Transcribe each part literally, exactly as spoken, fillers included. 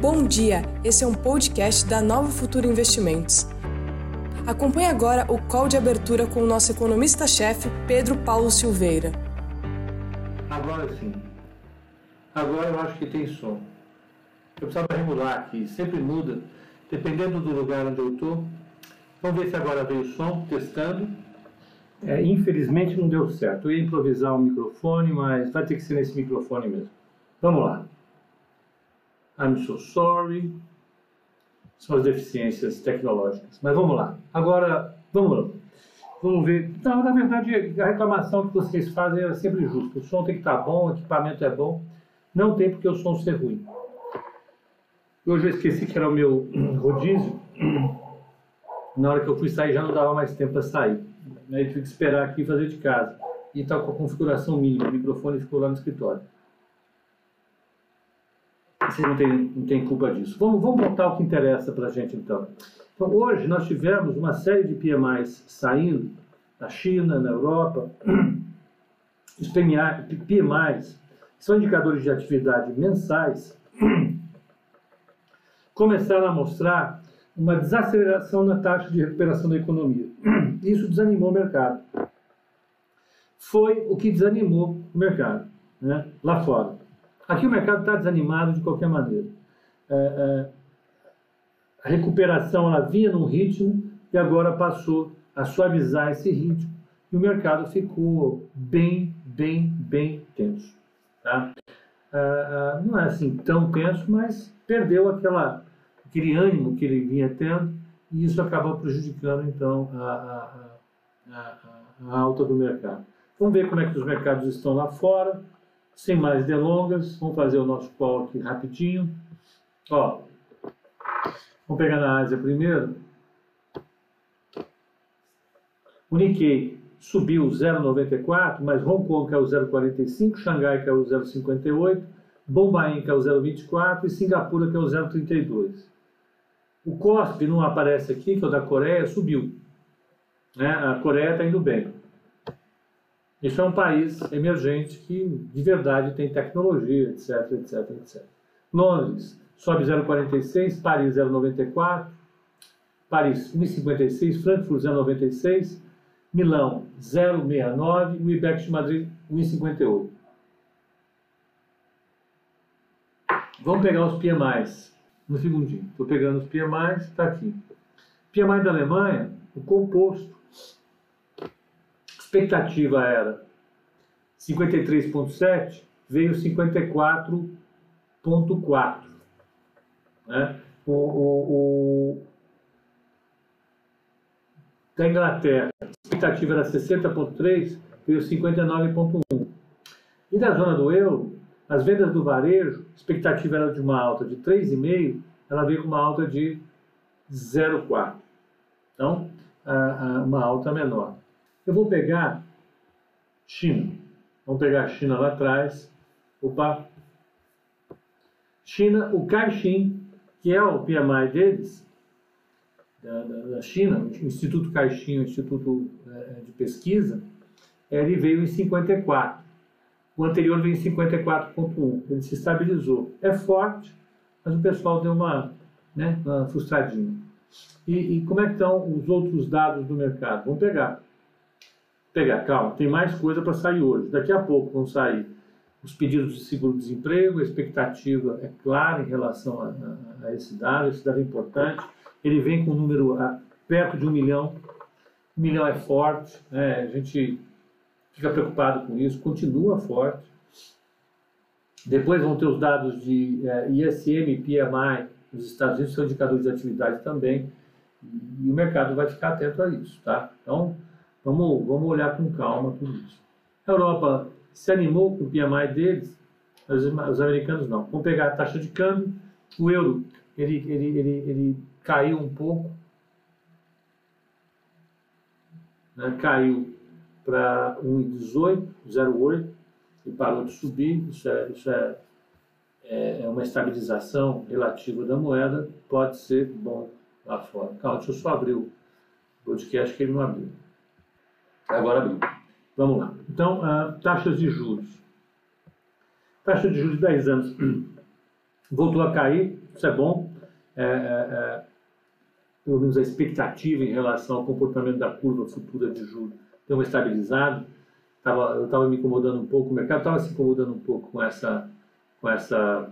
Bom dia, esse é um podcast da Nova Futura Investimentos. Acompanhe agora o call de abertura com o nosso economista-chefe, Pedro Paulo Silveira. Agora sim. Agora eu acho que tem som. Eu precisava regular aqui, sempre muda, dependendo do lugar onde eu estou. Vamos ver se agora veio o som, testando. É, infelizmente não deu certo. Eu ia improvisar um microfone, mas vai ter que ser nesse microfone mesmo. Vamos lá. I'm so sorry. São as deficiências tecnológicas. Mas vamos lá. Agora, vamos lá. Vamos ver. Não, na verdade, a reclamação que vocês fazem é sempre justa. O som tem que estar bom, o equipamento é bom. Não tem porque o som ser ruim. Hoje eu esqueci que era o meu rodízio. Na hora que eu fui sair, já não dava mais tempo para sair. Aí tive que esperar aqui e fazer de casa. E está com a configuração mínima. O microfone ficou lá no escritório. Vocês não têm, não têm culpa disso. Vamos, vamos botar o que interessa para a gente, então. Então, hoje nós tivemos uma série de P M Is saindo na China, na Europa. Os P M Is são indicadores de atividade mensais. Começaram a mostrar uma desaceleração na taxa de recuperação da economia. Isso desanimou o mercado. Foi o que desanimou o mercado, né? Lá fora. Aqui o mercado está desanimado de qualquer maneira. É, é, a recuperação ela vinha num ritmo e agora passou a suavizar esse ritmo. E o mercado ficou bem, bem, bem tenso. Tá? É, é, não é assim tão tenso, mas perdeu aquela... aquele ânimo que ele vinha tendo, e isso acabou prejudicando, então, a, a, a, a alta do mercado. Vamos ver como é que os mercados estão lá fora, sem mais delongas. Vamos fazer o nosso call aqui rapidinho. Ó, vamos pegar na Ásia primeiro. O Nikkei subiu zero vírgula noventa e quatro, mas Hong Kong caiu zero vírgula quarenta e cinco, Xangai caiu zero vírgula cinquenta e oito, Bombaim caiu zero vírgula vinte e quatro e Singapura caiu zero vírgula trinta e dois. O KOSPI não aparece aqui, que é o da Coreia, subiu. Né? A Coreia está indo bem. Isso é um país emergente que, de verdade, tem tecnologia, etc, etc, et cetera. Londres sobe zero vírgula quarenta e seis, Paris zero vírgula noventa e quatro, Paris um vírgula cinquenta e seis, Frankfurt zero vírgula noventa e seis, Milão zero vírgula sessenta e nove e o Ibex de Madrid um vírgula cinquenta e oito. Vamos pegar os P M Is. No segundinho, estou pegando os P M Is, está aqui. P M I da Alemanha, o composto. Expectativa era cinquenta e três vírgula sete, veio cinquenta e quatro vírgula quatro. Né? O, o, o... Da Inglaterra, a expectativa era sessenta vírgula três, veio cinquenta e nove vírgula um. E da zona do euro, as vendas do varejo, a expectativa era de uma alta de três vírgula cinco, ela veio com uma alta de zero vírgula quatro. Então, uma alta menor. Eu vou pegar China. Vamos pegar a China lá atrás. Opa! China, o Caixin, que é o P M I deles, da, da, da China, o Instituto Caixin, o Instituto de Pesquisa, ele veio em cinquenta e quatro. O anterior veio em cinquenta e quatro vírgula um, ele se estabilizou. É forte, mas o pessoal deu uma, né, uma frustradinha. E, e como é que estão os outros dados do mercado? Vamos pegar. Pegar, calma, tem mais coisa para sair hoje. Daqui a pouco vão sair os pedidos de seguro-desemprego, a expectativa é clara em relação a, a, a esse dado, esse dado é importante. Ele vem com um número a, perto de um milhão. Um milhão é forte, né? A gente... fica preocupado com isso, continua forte. Depois vão ter os dados de eh, I S M e P M I nos Estados Unidos, são indicadores de atividade também, e o mercado vai ficar atento a isso, tá? Então, vamos, vamos olhar com calma tudo isso. A Europa se animou com o P M I deles, os, os americanos não. Vamos pegar a taxa de câmbio, o euro, ele, ele, ele, ele caiu um pouco, né? Caiu para um vírgula dezoito, zero vírgula oito, e parou de subir. Isso, é, isso é, é uma estabilização relativa da moeda, pode ser bom lá fora. Calma, deixa eu só abrir o podcast que ele não abriu. Agora abriu. Vamos lá. Então, uh, taxas de juros. Taxa de juros de dez anos voltou a cair, isso é bom, é, é, é, pelo menos a expectativa em relação ao comportamento da curva futura de juros deu uma estabilizada. Tava, eu estava me incomodando um pouco, o mercado estava se incomodando um pouco com essa, com essa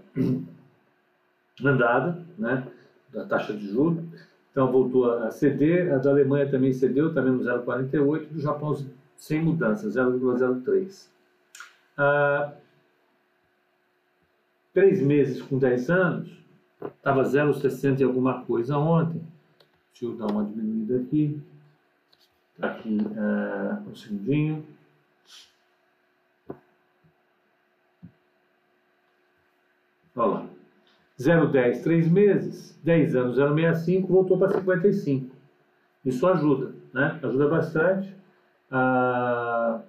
andada, né, da taxa de juros. Então voltou a ceder, a da Alemanha também cedeu, também no zero vírgula quarenta e oito, do Japão sem mudança, zero vírgula zero três. Ah, três meses com dez anos, estava zero vírgula sessenta e alguma coisa ontem. Deixa eu dar uma diminuída aqui, aqui ah, um segundinho. Olha lá, zero vírgula dez, três meses, dez anos, zero vírgula sessenta e cinco, voltou para cinquenta e cinco. Isso ajuda, né? Ajuda bastante. Ah,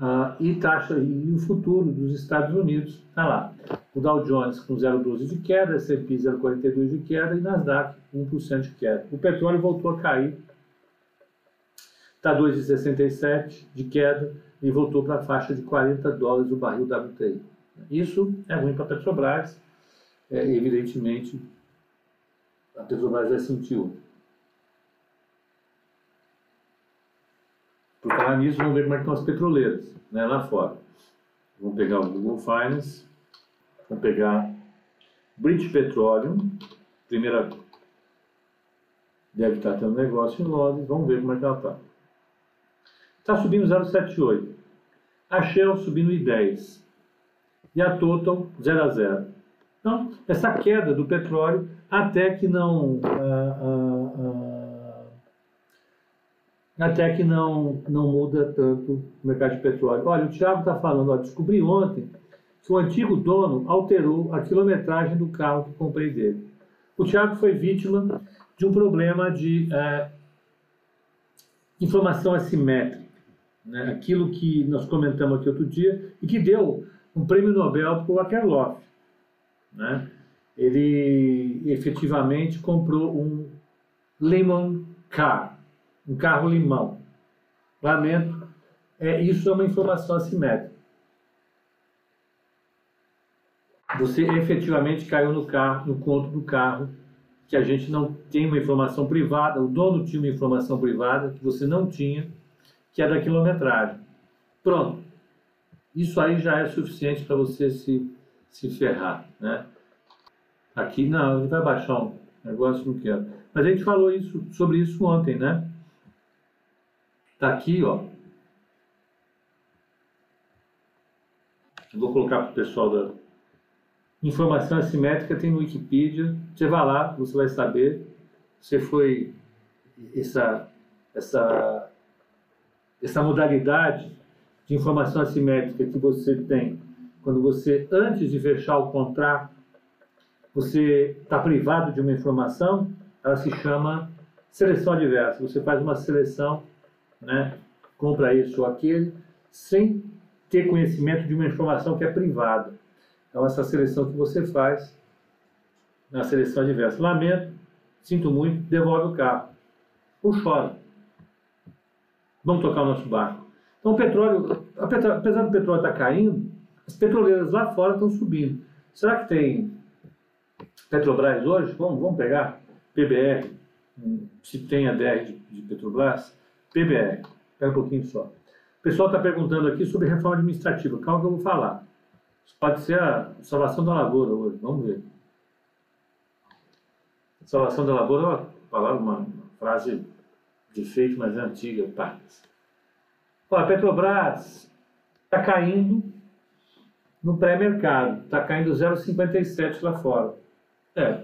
ah, e taxa, e o futuro dos Estados Unidos, tá lá. O Dow Jones com zero vírgula doze de queda, S and P zero vírgula quarenta e dois de queda e Nasdaq um por cento de queda. O petróleo voltou a cair, está dois vírgula sessenta e sete de queda, e voltou para a faixa de quarenta dólares o barril W T I. Isso é ruim para a Petrobras, é, evidentemente a Petrobras já sentiu. Por falar nisso, vamos ver como é que estão as petroleiras, né, lá fora. Vamos pegar o Google Finance, vamos pegar British Petroleum, primeira, deve estar tendo negócio em Londres, vamos ver como é que ela está. Está subindo zero vírgula setenta e oito. A Shell subindo um vírgula dez. E a Total, zero a zero. Então, essa queda do petróleo, até que não... Ah, ah, ah, até que não, não muda tanto o mercado de petróleo. Olha, o Thiago está falando, ó, descobri ontem que o antigo dono alterou a quilometragem do carro que comprei dele. O Thiago foi vítima de um problema de ah, informação assimétrica. Né, aquilo que nós comentamos aqui outro dia e que deu um prêmio Nobel para o Akerlof, né? Ele efetivamente comprou um lemon car, um carro limão. Lamento, é, isso é uma informação assimétrica. Você efetivamente caiu no carro, no conto do carro, que a gente não tem uma informação privada, o dono tinha uma informação privada que você não tinha, que é da quilometragem. Pronto. Isso aí já é suficiente para você se, se ferrar, né? Aqui, não, ele vai baixar um negócio, não quero. Mas a gente falou isso, sobre isso ontem, né? Tá aqui, ó. Eu vou colocar para o pessoal da... Informação assimétrica tem no Wikipedia. Você vai lá, você vai saber. Você foi... Essa... essa Essa modalidade de informação assimétrica que você tem, quando você, antes de fechar o contrato, você está privado de uma informação, ela se chama seleção adversa. Você faz uma seleção, né, compra esse ou aquele, sem ter conhecimento de uma informação que é privada. Então, essa seleção que você faz, na seleção adversa, lamento, sinto muito, devolve o carro. Ou chora. Vamos tocar o nosso barco. Então, o petróleo, apesar do petróleo estar caindo, as petroleiras lá fora estão subindo. Será que tem Petrobras hoje? Vamos, vamos pegar P B R, se tem a D R de, de Petrobras. P B R, pega um pouquinho só. O pessoal está perguntando aqui sobre reforma administrativa. Calma que eu vou falar. Isso pode ser a salvação da lavoura hoje, vamos ver. Salvação da lavoura é uma palavra, uma, uma frase... de feito, mas é antiga, partes. A Petrobras está caindo no pré-mercado, está caindo zero vírgula cinquenta e sete lá fora. É.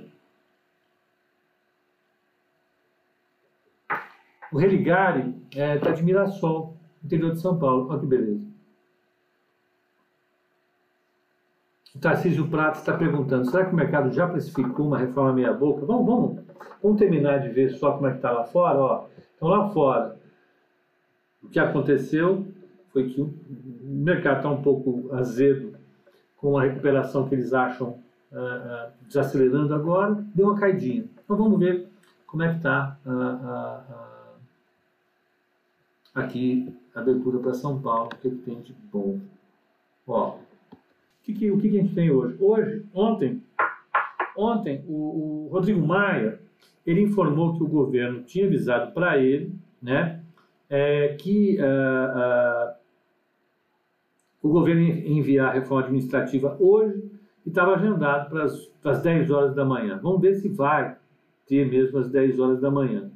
O Religare está é, de Mirassol, interior de São Paulo. Olha que beleza. O Tarcísio Prates está perguntando, será que o mercado já precificou uma reforma meia-boca? Vamos, vamos, vamos terminar de ver só como é que está lá fora, ó. Então, lá fora, o que aconteceu foi que o mercado está um pouco azedo com a recuperação que eles acham ah, ah, desacelerando agora, deu uma caidinha. Então, vamos ver como é que está ah, ah, ah, aqui a abertura para São Paulo, o que, é que tem de bom. Ó, que, que, o que, que a gente tem hoje? Hoje, ontem, ontem o, o Rodrigo Maia, ele informou que o governo tinha avisado para ele, né, é, que uh, uh, o governo ia enviar a reforma administrativa hoje e estava agendado para as, para as dez horas da manhã. Vamos ver se vai ter mesmo às dez horas da manhã.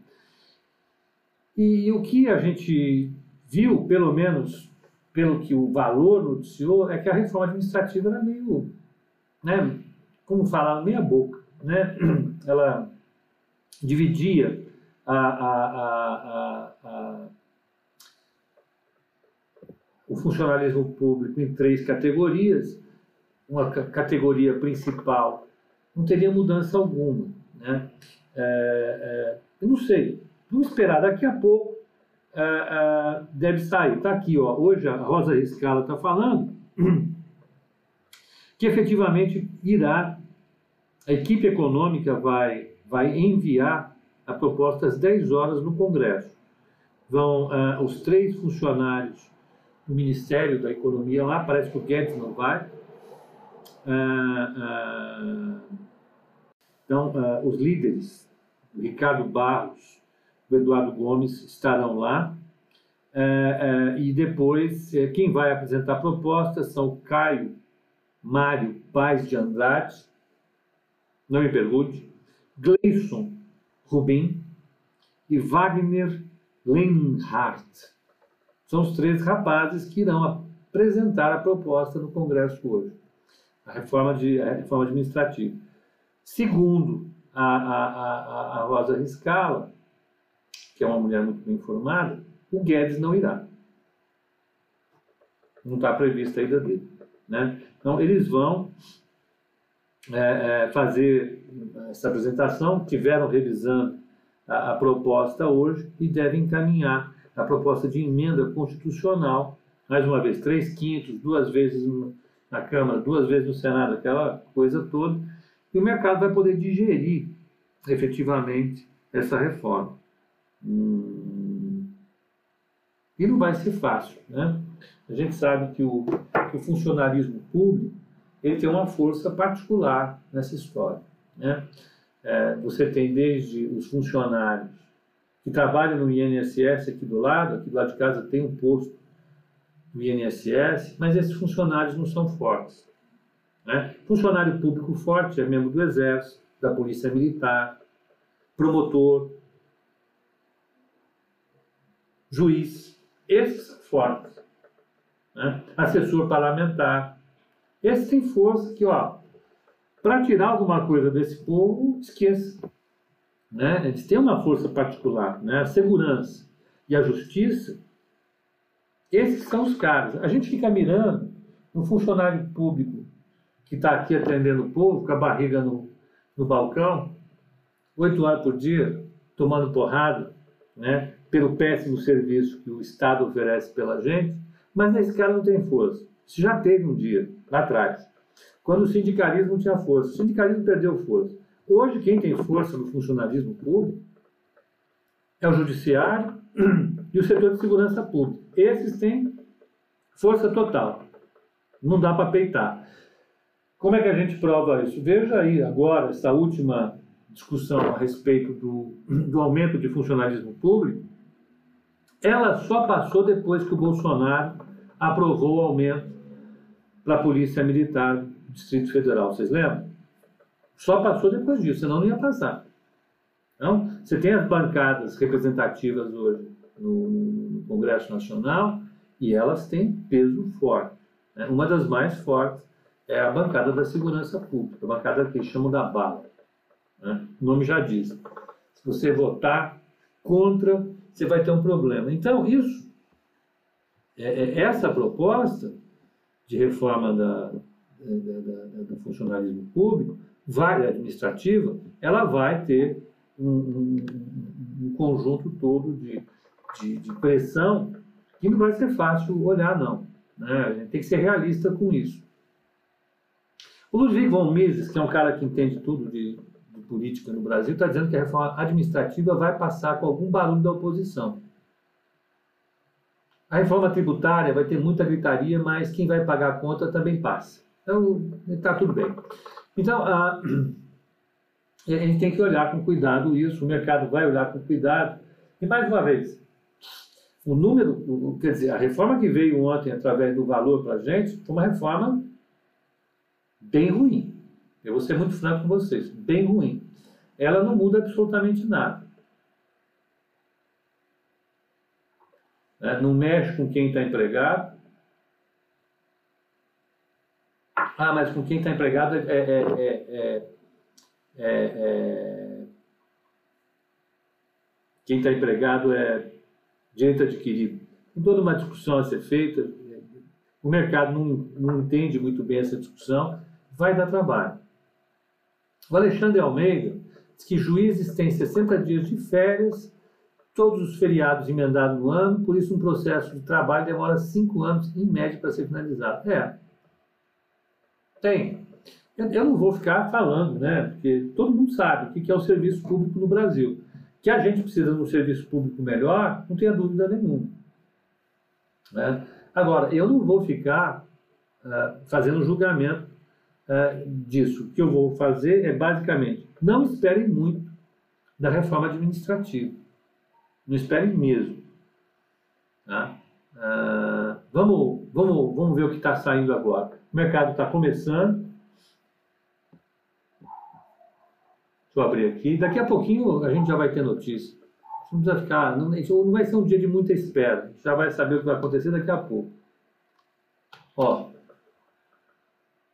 E, e o que a gente viu, pelo menos pelo que o Valor noticiou, é que a reforma administrativa era meio, né, como falaram, meia boca, né? Ela dividia a, a, a, a, a, o funcionalismo público em três categorias. Uma categoria principal não teria mudança alguma, né? É, é, eu não sei, vamos esperar, daqui a pouco uh, uh, deve sair. Está aqui, ó, hoje a Rosa Riscala está falando que efetivamente irá, a equipe econômica vai, vai enviar a proposta às dez horas no Congresso. Vão uh, os três funcionários do Ministério da Economia lá, parece que o Guedes não vai. Uh, uh, então, uh, os líderes, o Ricardo Barros, o Eduardo Gomes estarão lá, é, é, e depois é, quem vai apresentar propostas são Caio Mário Paz de Andrade, não me pergunte, Gleison Rubim e Wagner Lenhardt. São os três rapazes que irão apresentar a proposta no Congresso hoje, a reforma, de, a reforma administrativa. Segundo a, a, a, a Rosa Riscala, que é uma mulher muito bem informada, o Guedes não irá. Não está prevista a ida dele, né? Então, eles vão é, é, fazer essa apresentação, tiveram revisando a, a proposta hoje e devem encaminhar a proposta de emenda constitucional, mais uma vez, três quintos, duas vezes na Câmara, duas vezes no Senado, aquela coisa toda, e o mercado vai poder digerir efetivamente essa reforma. Hum. E não vai ser fácil, né? A gente sabe que o, que o funcionalismo público, ele tem uma força particular nessa história, né? É, você tem desde os funcionários que trabalham no I N S S aqui do lado, aqui do lado de casa tem um posto do I N S S, mas esses funcionários não são fortes, né? Funcionário público forte é membro do Exército, da Polícia Militar, promotor, juiz, esses fortes, né? Assessor parlamentar, esses têm força que, ó, para tirar alguma coisa desse povo, esqueça, né? Eles têm uma força particular, né? A segurança e a justiça, esses são os caras. A gente fica mirando no funcionário público que está aqui atendendo o povo, com a barriga no, no balcão, oito horas por dia, tomando porrada, né? Pelo péssimo serviço que o Estado oferece pela gente, mas nesse cara não tem força. Isso já teve um dia, lá atrás, quando o sindicalismo tinha força. O sindicalismo perdeu força. Hoje, quem tem força no funcionalismo público é o judiciário e o setor de segurança pública. Esses têm força total. Não dá para peitar. Como é que a gente prova isso? Veja aí agora essa última discussão a respeito do, do aumento de funcionalismo público. Ela só passou depois que o Bolsonaro aprovou o aumento para a Polícia Militar do Distrito Federal, vocês lembram? Só passou depois disso, senão não ia passar. Então, você tem as bancadas representativas hoje no, no Congresso Nacional e elas têm peso forte, né? Uma das mais fortes é a bancada da segurança pública, a bancada que chamam da bala, né? O nome já diz. Se você votar contra, você vai ter um problema. Então, isso, é, é, essa proposta de reforma da, da, da, do funcionalismo público, vai, administrativa, ela vai ter um, um, um conjunto todo de, de, de pressão que não vai ser fácil olhar, não, né? A gente tem que ser realista com isso. O Ludwig von Mises, que é um cara que entende tudo de política no Brasil, está dizendo que a reforma administrativa vai passar com algum barulho da oposição. A reforma tributária vai ter muita gritaria, mas quem vai pagar a conta também passa. Então, está tudo bem. Então, a, a gente tem que olhar com cuidado isso, o mercado vai olhar com cuidado. E, mais uma vez, o número, quer dizer, a reforma que veio ontem através do valor para a gente foi uma reforma bem ruim. Eu vou ser muito franco com vocês, bem ruim. Ela não muda absolutamente nada. Não mexe com quem está empregado. Ah, mas com quem está empregado é, é, é, é, é, é... Quem está empregado é direito adquirido. Tem toda uma discussão a ser feita. O mercado não, não entende muito bem essa discussão. Vai dar trabalho. O Alexandre Almeida diz que juízes têm sessenta dias de férias, todos os feriados emendados no ano, por isso um processo de trabalho demora cinco anos, em média, para ser finalizado. É. Tem. Eu não vou ficar falando, né? Porque todo mundo sabe o que é o serviço público no Brasil. Que a gente precisa de um serviço público melhor, não tenha dúvida nenhuma. Né? Agora, eu não vou ficar uh, fazendo julgamento uh, disso. O que eu vou fazer é, basicamente, não esperem muito da reforma administrativa. Não esperem mesmo. Tá? Uh, vamos, vamos, vamos ver o que está saindo agora. O mercado está começando. Deixa eu abrir aqui. Daqui a pouquinho a gente já vai ter notícia. Não precisa ficar... Não, não vai ser um dia de muita espera. Já vai saber o que vai acontecer daqui a pouco. Ó.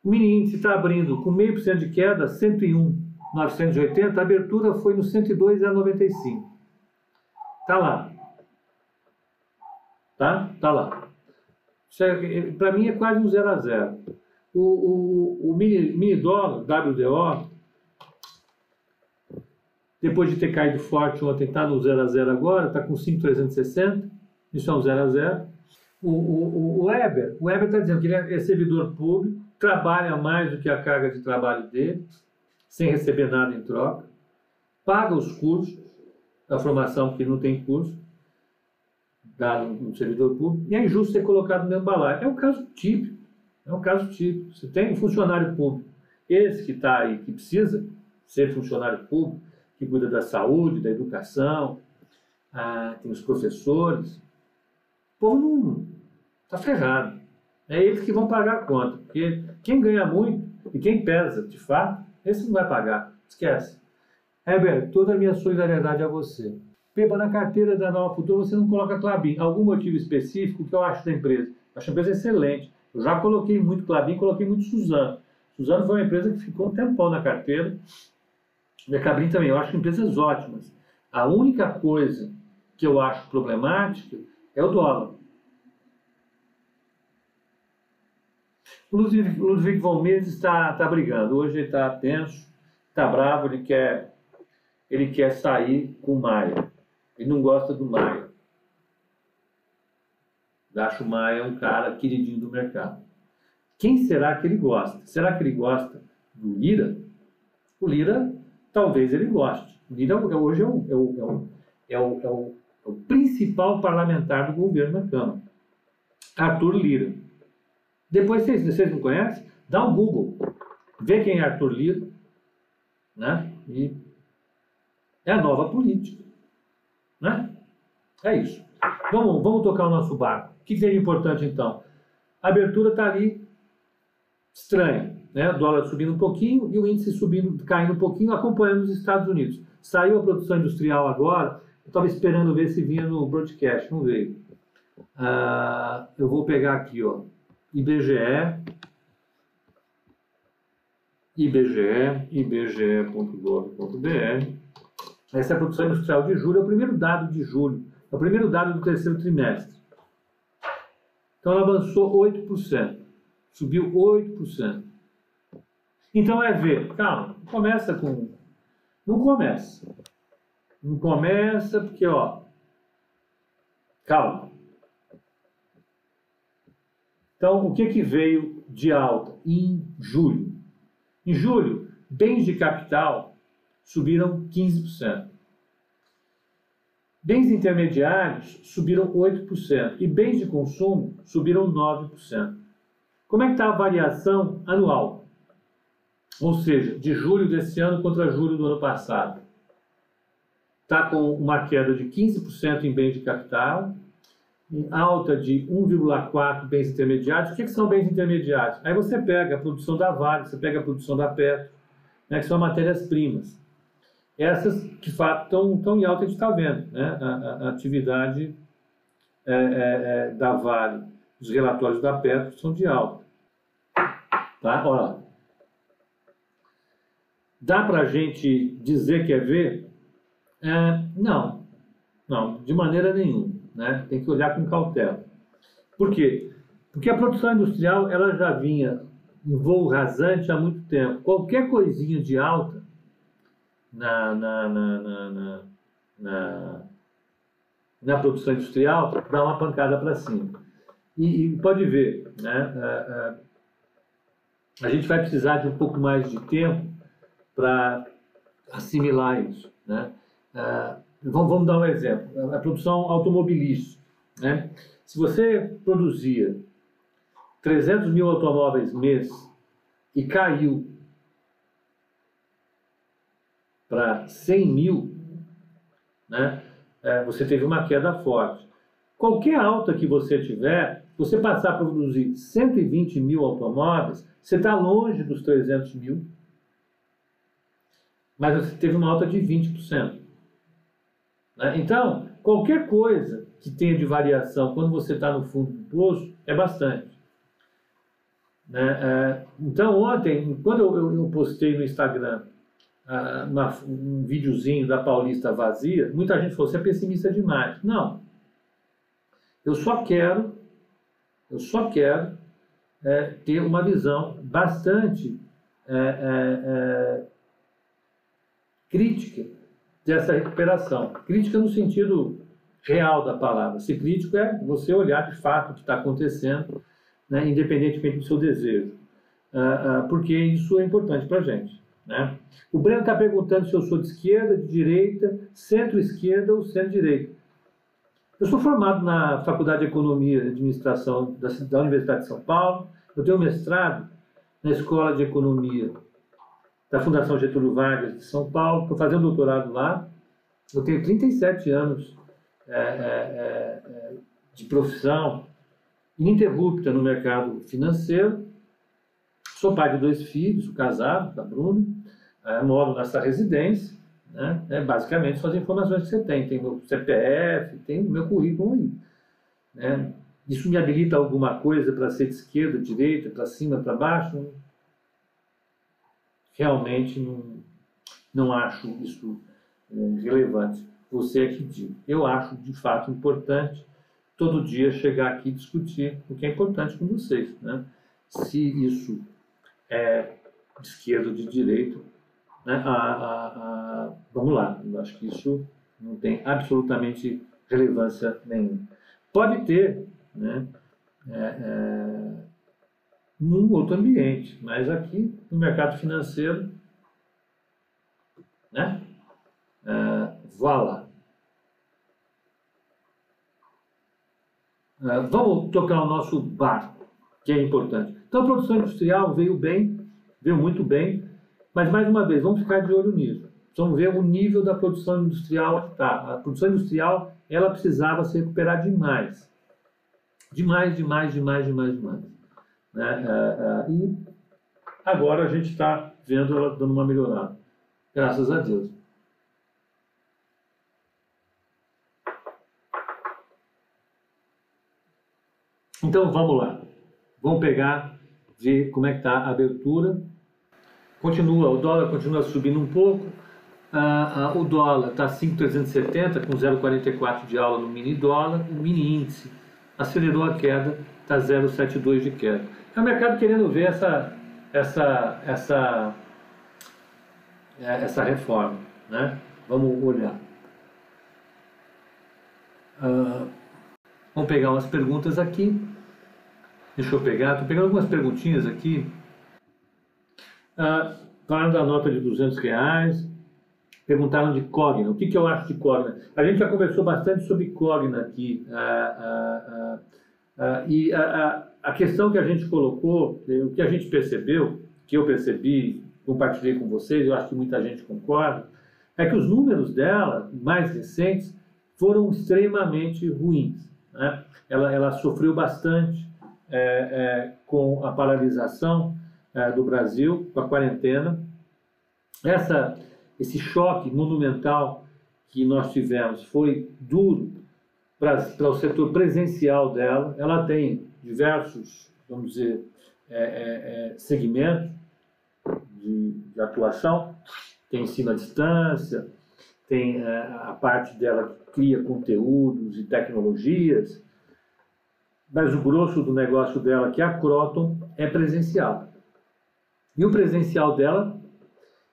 O mini índice está abrindo com meio por cento de queda, cento e um vírgula novecentos e oitenta. A abertura foi no cento e dois vírgula noventa e cinco. Tá lá. Tá? Tá lá. Para mim é quase um zero a zero. O, o, o mini, mini dólar, W D O... Depois de ter caído forte ontem, está no zero a zero agora, está com cinco mil trezentos e sessenta, isso é um zero a zero. O, o, o Weber o Weber está dizendo que ele é servidor público, trabalha mais do que a carga de trabalho dele, sem receber nada em troca, paga os cursos, a formação, porque não tem curso, dado no servidor público, e é injusto ser colocado no mesmo balaio. É um caso típico, é um caso típico. Você tem um funcionário público, esse que está aí, que precisa ser funcionário público, que cuida da saúde, da educação, ah, tem os professores. O povo não está ferrado. É eles que vão pagar a conta, porque quem ganha muito e quem pesa, de fato, esse não vai pagar. Esquece. Heber, toda a minha solidariedade a você. Peba, na carteira da Nova Futura você não coloca Klabin. Algum motivo específico que eu acho da empresa? Eu acho a empresa excelente. Eu já coloquei muito Klabin, coloquei muito Suzano. Suzano foi uma empresa que ficou um tempão na carteira. E a Klabin também, eu acho empresas ótimas. A única coisa que eu acho problemática é o dólar. O Ludwig, Ludwig von Mises está tá brigando. Hoje ele está tenso, está bravo, ele quer, ele quer sair com o Maia. Ele não gosta do Maia. Eu acho o Maia um cara queridinho do mercado. Quem será que ele gosta? Será que ele gosta do Lira? O Lira... Talvez ele goste. Lira hoje é o, é, o, é, o, é, o, é, o, é o principal parlamentar do governo na Câmara. Arthur Lira. Depois, vocês, vocês não conhecem? Dá um Google. Vê quem é Arthur Lira. Né? E é a nova política. Né? É isso. Vamos, vamos tocar o nosso barco. O que tem de importante, então? A abertura está ali estranha. Né, o dólar subindo um pouquinho e o índice subindo, caindo um pouquinho, acompanhando os Estados Unidos. Saiu a produção industrial agora, eu estava esperando ver se vinha no broadcast, não veio. Uh, eu vou pegar aqui, ó, I B G E, I B G E, I B G E ponto gov ponto br. Essa é a produção industrial de julho, é o primeiro dado de julho, é o primeiro dado do terceiro trimestre. Então ela avançou oito por cento, subiu oito por cento. Então é ver, calma, não começa com... Não começa. Não começa porque, ó... Calma. Então, o que que veio de alta em julho? Em julho, bens de capital subiram quinze por cento. Bens intermediários subiram oito por cento. E bens de consumo subiram nove por cento. Como é que está a variação anual? Ou seja, de julho desse ano contra julho do ano passado. Está com uma queda de quinze por cento em bens de capital, em alta de um vírgula quatro por cento bens intermediários. O que, que são bens intermediários? Aí você pega a produção da Vale, você pega a produção da Petro, né, que são matérias-primas. Essas, de fato, estão, estão em alta, a gente está vendo, né? A, a, a atividade é, é, é, da Vale, os relatórios da Petro são de alta. Tá? Olha lá. Dá para a gente dizer que é ver? É, não, não, de maneira nenhuma, né? Tem que olhar com cautela. Por quê? Porque a produção industrial ela já vinha em voo rasante há muito tempo. Qualquer coisinha de alta na, na, na, na, na, na, na produção industrial dá uma pancada para cima. E, e pode ver, né? A, a, a gente vai precisar de um pouco mais de tempo para assimilar isso, né? Uh, vamos, vamos dar um exemplo, a produção automobilística, né? Se você produzia trezentos mil automóveis mês e caiu para cem mil, né? uh, você teve uma queda forte. Qualquer alta que você tiver, você passar a produzir cento e vinte mil automóveis, você está longe dos trezentos mil, mas você teve uma alta de vinte por cento. Então, qualquer coisa que tenha de variação quando você está no fundo do poço é bastante. Então, ontem, quando eu postei no Instagram um videozinho da Paulista vazia, muita gente falou, você é pessimista demais. Não. Eu só quero, eu só quero é, ter uma visão bastante... É, é, é, crítica dessa recuperação. Crítica no sentido real da palavra. Ser crítico é você olhar de fato o que está acontecendo, né, independentemente do seu desejo. Uh, uh, porque isso é importante para a gente, né? O Breno está perguntando se eu sou de esquerda, de direita, centro-esquerda ou centro-direita. Eu sou formado na Faculdade de Economia e Administração da, da Universidade de São Paulo. Eu tenho mestrado na Escola de Economia da Fundação Getúlio Vargas de São Paulo, estou fazendo doutorado lá. Eu tenho trinta e sete anos é, é, é, de profissão ininterrupta no mercado financeiro. Sou pai de dois filhos, casado com a Bruna, é, moro nessa residência, né? É, basicamente são as informações que você tem. Tem meu C P F, tem o meu currículo aí, né? Isso me habilita a alguma coisa para ser de esquerda, direita, para cima, para baixo? Realmente não, não acho isso é, relevante. Você é que diz. Eu acho, de fato, importante todo dia chegar aqui e discutir o que é importante com vocês, né? Se isso é de esquerda ou de direita, né? a, a, a, vamos lá. Eu acho que isso não tem absolutamente relevância nenhuma. Pode ter, né? É, é, num outro ambiente, mas aqui no mercado financeiro, né? Ah, vá lá. Ah, vamos tocar o nosso barco, que é importante. Então, a produção industrial veio bem, veio muito bem, mas, mais uma vez, vamos ficar de olho nisso. Vamos ver o nível da produção industrial que está. A produção industrial, ela precisava se recuperar demais. Demais, demais, demais, demais, demais. Né? Ah, ah, e agora a gente está vendo ela dando uma melhorada, graças a Deus. Então vamos lá, vamos pegar, ver como é que está a abertura. Continua, o dólar continua subindo um pouco. Ah, ah, o dólar está cinco mil trezentos e setenta com zero vírgula quarenta e quatro de aula no mini dólar. O mini índice acelerou a queda, está zero vírgula setenta e dois de queda. É o mercado querendo ver essa, essa, essa, essa reforma, né? Vamos olhar. Uh, vamos pegar umas perguntas aqui. Deixa eu pegar. Estou pegando algumas perguntinhas aqui. Uh, falaram da nota de duzentos reais. Perguntaram de Cogna. O que, que eu acho de Cogna? A gente já conversou bastante sobre Cogna aqui. Uh, uh, uh, uh, e... Uh, uh, a questão que a gente colocou, o que a gente percebeu, que eu percebi, compartilhei com vocês, eu acho que muita gente concorda, é que os números dela, mais recentes, foram extremamente ruins. Né? Ela, ela sofreu bastante é, é, com a paralisação é, do Brasil, com a quarentena. Essa, esse choque monumental que nós tivemos foi duro para o setor presencial dela. Ela tem diversos, vamos dizer, é, é, segmentos de, de atuação. Tem ensino à distância, tem é, a parte dela que cria conteúdos e tecnologias, mas o grosso do negócio dela, que é a Croton, é presencial. E o presencial dela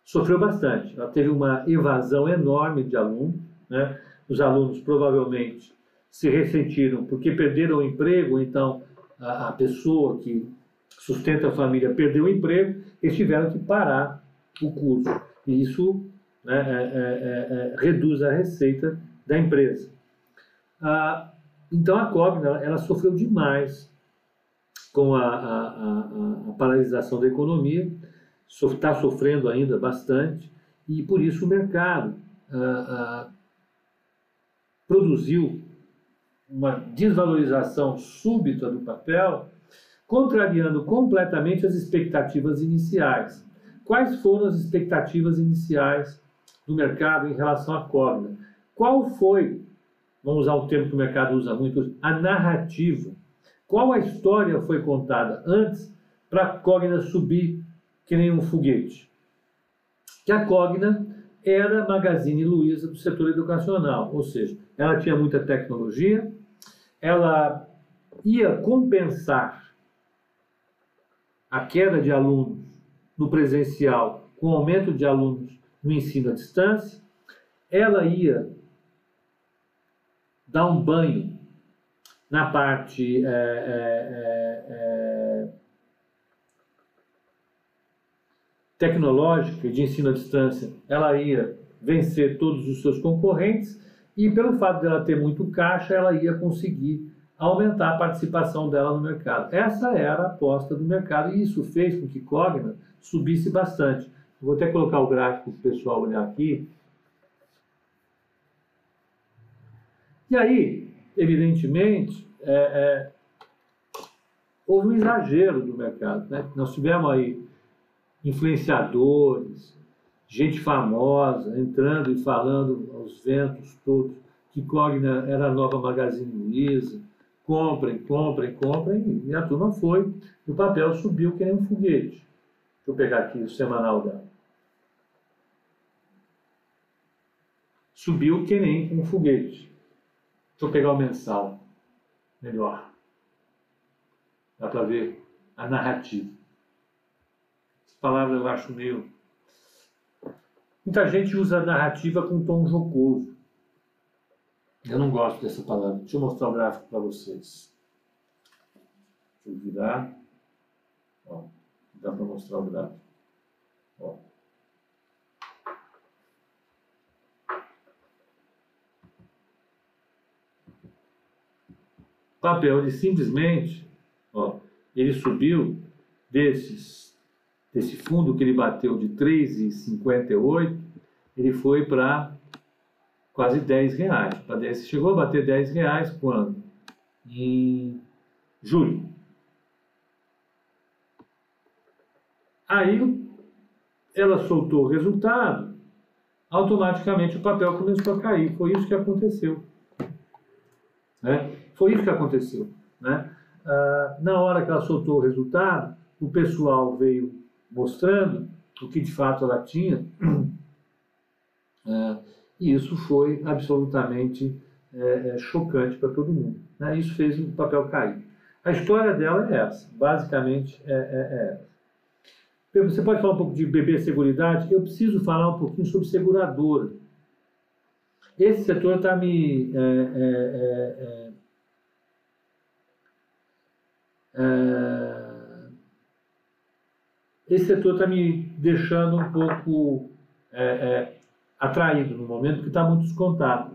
sofreu bastante. Ela teve uma evasão enorme de alunos, né? Os alunos provavelmente se ressentiram porque perderam o emprego, então a, a pessoa que sustenta a família perdeu o emprego, eles tiveram que parar o curso. E isso né, é, é, é, reduz a receita da empresa. Ah, então, a Cogna ela, ela sofreu demais com a, a, a, a paralisação da economia, está so, sofrendo ainda bastante, e por isso o mercado ah, ah, produziu uma desvalorização súbita do papel, contrariando completamente as expectativas iniciais. Quais foram as expectativas iniciais do mercado em relação à Cogna? Qual foi, vamos usar um termo que o mercado usa muito, a narrativa? Qual a história foi contada antes para a Cogna subir que nem um foguete? Que a Cogna era a Magazine Luiza do setor educacional, ou seja, ela tinha muita tecnologia, ela ia compensar a queda de alunos no presencial, com aumento de alunos no ensino à distância, ela ia dar um banho na parte é, é, é, tecnológica de ensino à distância, ela ia vencer todos os seus concorrentes e, pelo fato dela ter muito caixa, ela ia conseguir aumentar a participação dela no mercado. Essa era a aposta do mercado e isso fez com que Cogna subisse bastante. Vou até colocar o gráfico para o pessoal olhar aqui. E aí, evidentemente, é, é, houve um exagero do mercado, né? Nós tivemos aí influenciadores, gente famosa, entrando e falando aos ventos todos que Cogna era a nova Magazine Luiza, comprem, comprem, comprem, e a turma foi, e o papel subiu que nem um foguete. Deixa eu pegar aqui o semanal dela. Subiu que nem um foguete. Deixa eu pegar o mensal. Melhor. Dá para ver a narrativa. Essa palavra eu acho meio... Muita gente usa a narrativa com tom jocoso. Eu não gosto dessa palavra. Deixa eu mostrar o gráfico para vocês. Deixa eu virar. Ó. Dá para mostrar o gráfico. Ó. O papel, ele simplesmente, ó, ele subiu desses, desse fundo que ele bateu de três reais e cinquenta e oito, ele foi para quase dez reais. Para dez, chegou a bater dez reais quando? Em julho. Aí ela soltou o resultado, automaticamente o papel começou a cair. Foi isso que aconteceu. Né? Foi isso que aconteceu. Né? Ah, na hora que ela soltou o resultado, o pessoal veio mostrando o que de fato ela tinha. É, e isso foi absolutamente é, chocante para todo mundo. Né? Isso fez o papel cair. A história dela é essa. Basicamente é, é, é essa. Você pode falar um pouco de B B Seguridade? Eu preciso falar um pouquinho sobre seguradora. Esse setor está me... É, é, é, é, esse setor está me deixando um pouco é, é, atraído no momento, porque está muito descontado.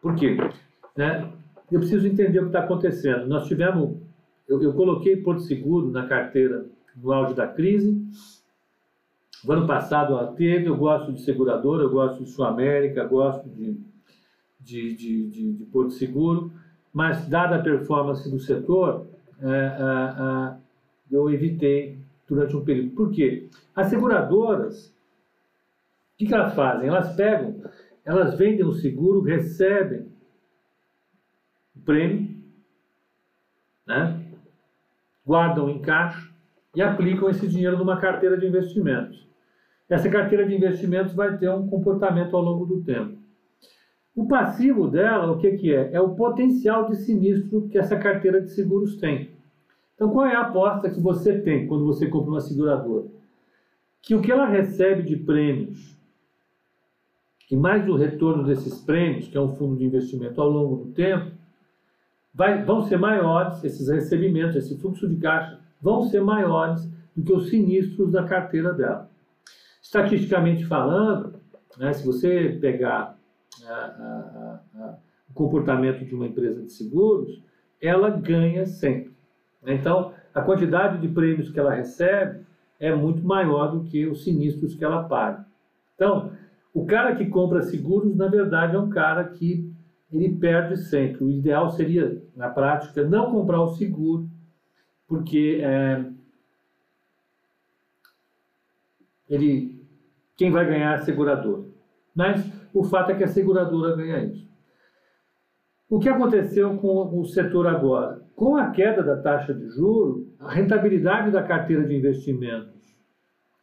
Por quê? né? Eu preciso entender o que está acontecendo. Nós tivemos, eu, eu coloquei Porto Seguro na carteira no auge da crise. No ano passado ela teve, eu gosto de seguradora, eu gosto de Sul América, gosto de, de, de, de, de Porto Seguro, mas dada a performance do setor, é, é, é, eu evitei durante um período. Por quê? As seguradoras, o que, que elas fazem? Elas pegam, elas vendem o seguro, recebem o prêmio, né? Guardam em caixa e aplicam esse dinheiro numa carteira de investimentos. Essa carteira de investimentos vai ter um comportamento ao longo do tempo. O passivo dela, o que, que é? É o potencial de sinistro que essa carteira de seguros tem. Então, qual é a aposta que você tem quando você compra uma seguradora? Que o que ela recebe de prêmios, e mais o retorno desses prêmios, que é um fundo de investimento ao longo do tempo, vai, vão ser maiores, esses recebimentos, esse fluxo de caixa, vão ser maiores do que os sinistros da carteira dela. Estatisticamente falando, né, se você pegar a, a, a, o comportamento de uma empresa de seguros, ela ganha sempre. Então, a quantidade de prêmios que ela recebe é muito maior do que os sinistros que ela paga. Então, o cara que compra seguros, na verdade, é um cara que ele perde sempre. O ideal seria, na prática, não comprar o seguro, porque é, ele, quem vai ganhar é a seguradora. Mas o fato é que a seguradora ganha isso. O que aconteceu com o setor agora? Com a queda da taxa de juros, a rentabilidade da carteira de investimentos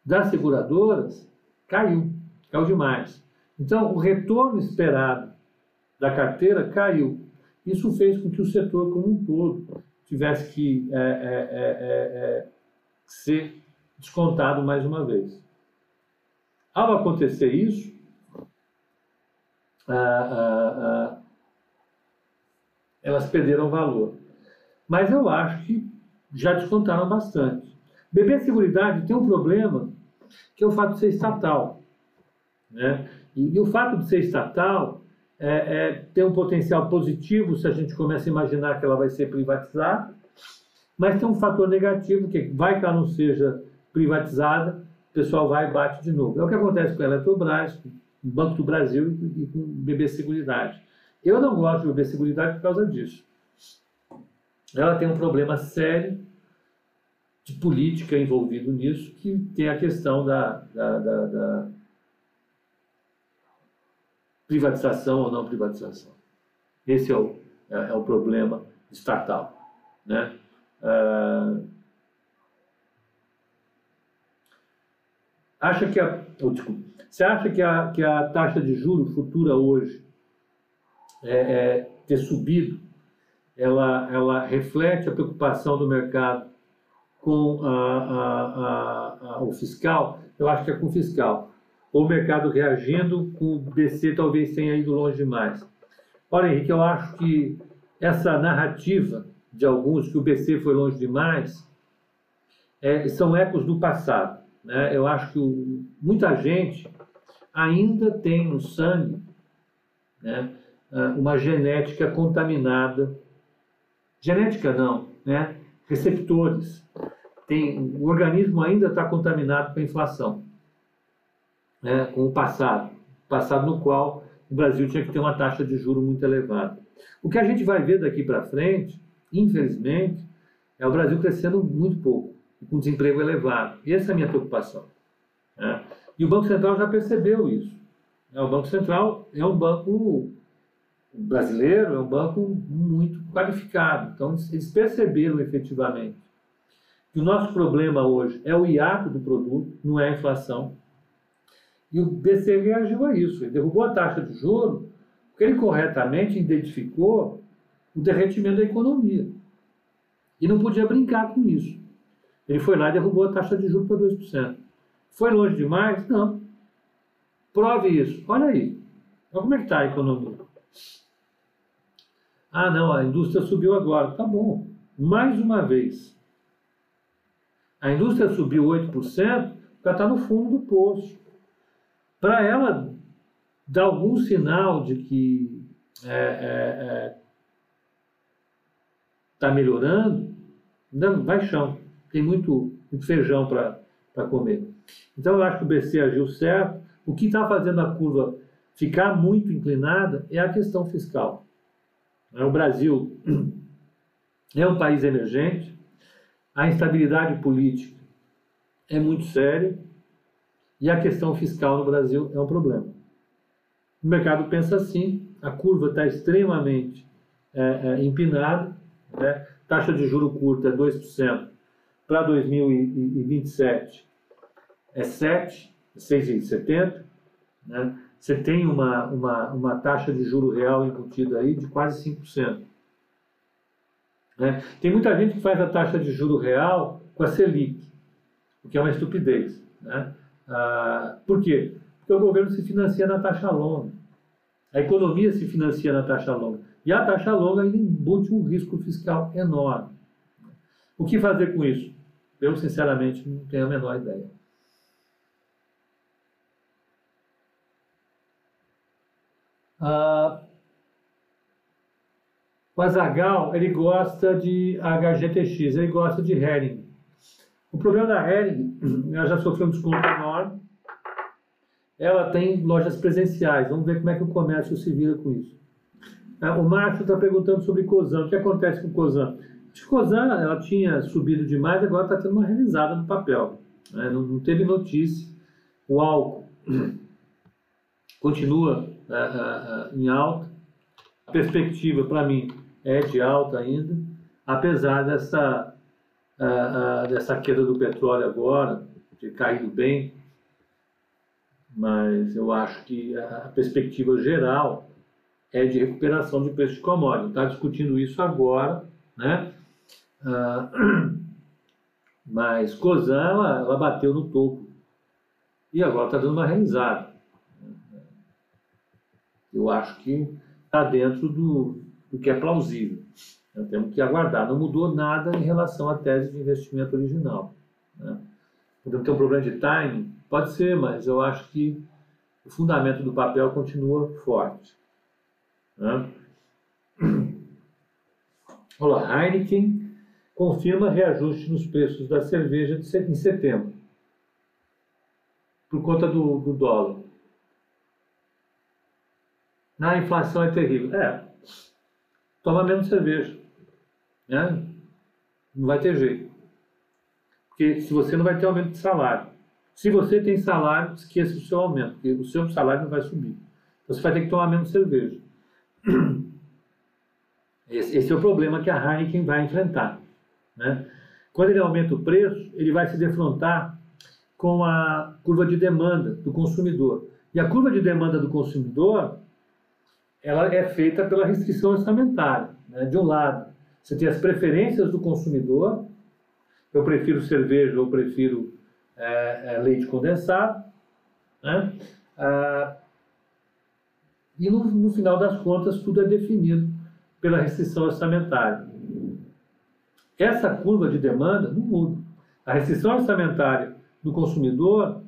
das seguradoras caiu, caiu demais. Então, o retorno esperado da carteira caiu. Isso fez com que o setor como um todo tivesse que é, é, é, é, ser descontado mais uma vez. Ao acontecer isso, a, a, a, elas perderam valor. Mas eu acho que já descontaram bastante. B B Seguridade tem um problema, que é o fato de ser estatal, né? E, e o fato de ser estatal É, é, tem um potencial positivo se a gente começa a imaginar que ela vai ser privatizada, mas tem um fator negativo, que vai que ela não seja privatizada, o pessoal vai e bate de novo. É o que acontece com a Eletrobras, com o Banco do Brasil e com o B B Seguridade. Eu não gosto do B B Seguridade por causa disso. Ela tem um problema sério de política envolvido nisso, que tem a questão da... da, da, da privatização ou não privatização. Esse é o, é, é o problema estatal, né? Ah, acha que a, oh, desculpa, você acha que a, que a taxa de juros futura hoje é, é, ter subido, ela, ela reflete a preocupação do mercado com a, a, a, a, o fiscal? Eu acho que é com o fiscal. Ou o mercado reagindo, com o B C talvez tenha ido longe demais. Olha, Henrique, eu acho que essa narrativa de alguns, que o B C foi longe demais, é, são ecos do passado, né? Eu acho que o, muita gente ainda tem no sangue, né, uma genética contaminada. Genética não, né? Receptores. Tem, o organismo ainda está contaminado com a inflação. Né, com o passado, passado no qual o Brasil tinha que ter uma taxa de juros muito elevada. O que a gente vai ver daqui para frente, infelizmente, é o Brasil crescendo muito pouco, com desemprego elevado. E essa é a minha preocupação, né? E o Banco Central já percebeu isso. O Banco Central é um banco brasileiro, é um banco muito qualificado. Então, eles perceberam efetivamente que o nosso problema hoje é o hiato do produto, não é a inflação. E o B C reagiu a isso, ele derrubou a taxa de juros, porque ele corretamente identificou o derretimento da economia. E não podia brincar com isso. Ele foi lá e derrubou a taxa de juros para dois por cento. Foi longe demais? Não. Prove isso. Olha aí. Olha como é que está a economia. Ah, não, a indústria subiu agora. Tá bom. Mais uma vez. A indústria subiu oito por cento, já está no fundo do poço. Para ela dar algum sinal de que é, é, é, está melhorando, ainda vai chão. Tem muito, muito feijão para comer. Então, eu acho que o B C agiu certo. O que está fazendo a curva ficar muito inclinada é a questão fiscal. O Brasil é um país emergente, a instabilidade política é muito séria e a questão fiscal no Brasil é um problema. O mercado pensa assim, a curva está extremamente é, é, empinada, né? Taxa de juros curta é dois por cento, para dois mil e vinte e sete é sete por cento, seis vírgula setenta por cento, né? Você tem uma, uma, uma taxa de juro real embutida aí de quase cinco por cento. Né? Tem muita gente que faz a taxa de juro real com a Selic, o que é uma estupidez. Né? Ah, por quê? Porque o governo se financia na taxa longa. A economia se financia na taxa longa. E a taxa longa ainda embute um risco fiscal enorme. O que fazer com isso? Eu, sinceramente, não tenho a menor ideia. Uh, o Azagal, ele gosta de H G T X, ele gosta de Hering. O problema da Hering, ela já sofreu um desconto enorme, ela tem lojas presenciais, vamos ver como é que o comércio se vira com isso. Uh, o Márcio está perguntando sobre Cosan, o que acontece com Cosan? A Cosan, ela tinha subido demais, agora está tendo uma realizada no papel, né? não, não teve notícia, o álcool continua Uh, uh, uh, em alta, a perspectiva para mim é de alta ainda, apesar dessa, uh, uh, dessa queda do petróleo agora, ter caído bem, mas eu acho que a perspectiva geral é de recuperação de preço de commodity. Está discutindo isso agora, né? Uh, mas Cosan, ela, ela bateu no topo e agora está dando uma realizada. Eu acho que está dentro do, do que é plausível. Então, temos que aguardar. Não mudou nada em relação à tese de investimento original. Né? Podemos ter um problema de timing? Pode ser, mas eu acho que o fundamento do papel continua forte. Né? Olá, Heineken confirma reajuste nos preços da cerveja de em setembro, por conta do, do dólar. Na inflação é terrível. É, toma menos cerveja. Né? Não vai ter jeito. Porque se você não vai ter aumento de salário. Se você tem salário, esqueça o seu aumento, porque o seu salário não vai subir. Você vai ter que tomar menos cerveja. Esse, esse é o problema que a Heineken vai enfrentar. Né? Quando ele aumenta o preço, ele vai se defrontar com a curva de demanda do consumidor. E a curva de demanda do consumidor, ela é feita pela restrição orçamentária. Né? De um lado, você tem as preferências do consumidor, eu prefiro cerveja, eu prefiro é, é, leite condensado, né? ah, e no, no final das contas tudo é definido pela restrição orçamentária. Essa curva de demanda não muda. A restrição orçamentária do consumidor,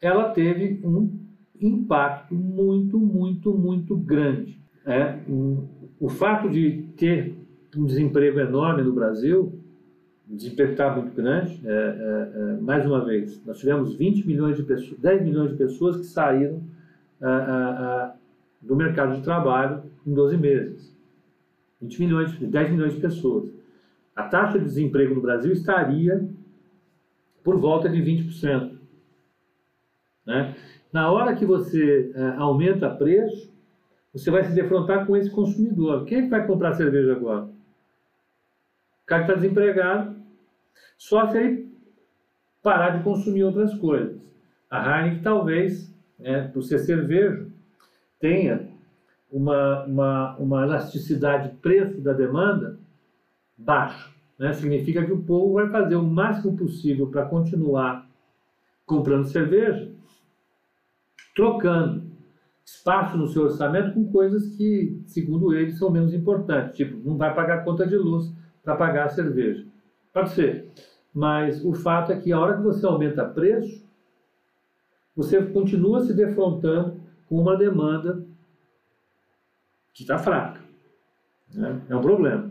ela teve um impacto muito, muito, muito grande. É, um, o fato de ter um desemprego enorme no Brasil, o desemprego está muito grande, é, é, é, mais uma vez, nós tivemos vinte milhões de pessoas, dez milhões de pessoas que saíram é, é, do mercado de trabalho em doze meses. vinte milhões, dez milhões de pessoas. A taxa de desemprego no Brasil estaria por volta de vinte por cento. Né? Na hora que você é, aumenta o preço, você vai se defrontar com esse consumidor. Quem é que vai comprar cerveja agora? O cara que está desempregado, só se ele parar de consumir outras coisas. A Heineken talvez, é, por ser cerveja, tenha uma, uma, uma elasticidade de preço da demanda baixa. Né? Significa que o povo vai fazer o máximo possível para continuar comprando cerveja, trocando espaço no seu orçamento com coisas que, segundo ele, são menos importantes. Tipo, não vai pagar conta de luz para pagar a cerveja. Pode ser. Mas o fato é que a hora que você aumenta preço, você continua se defrontando com uma demanda que está fraca. Né? É um problema.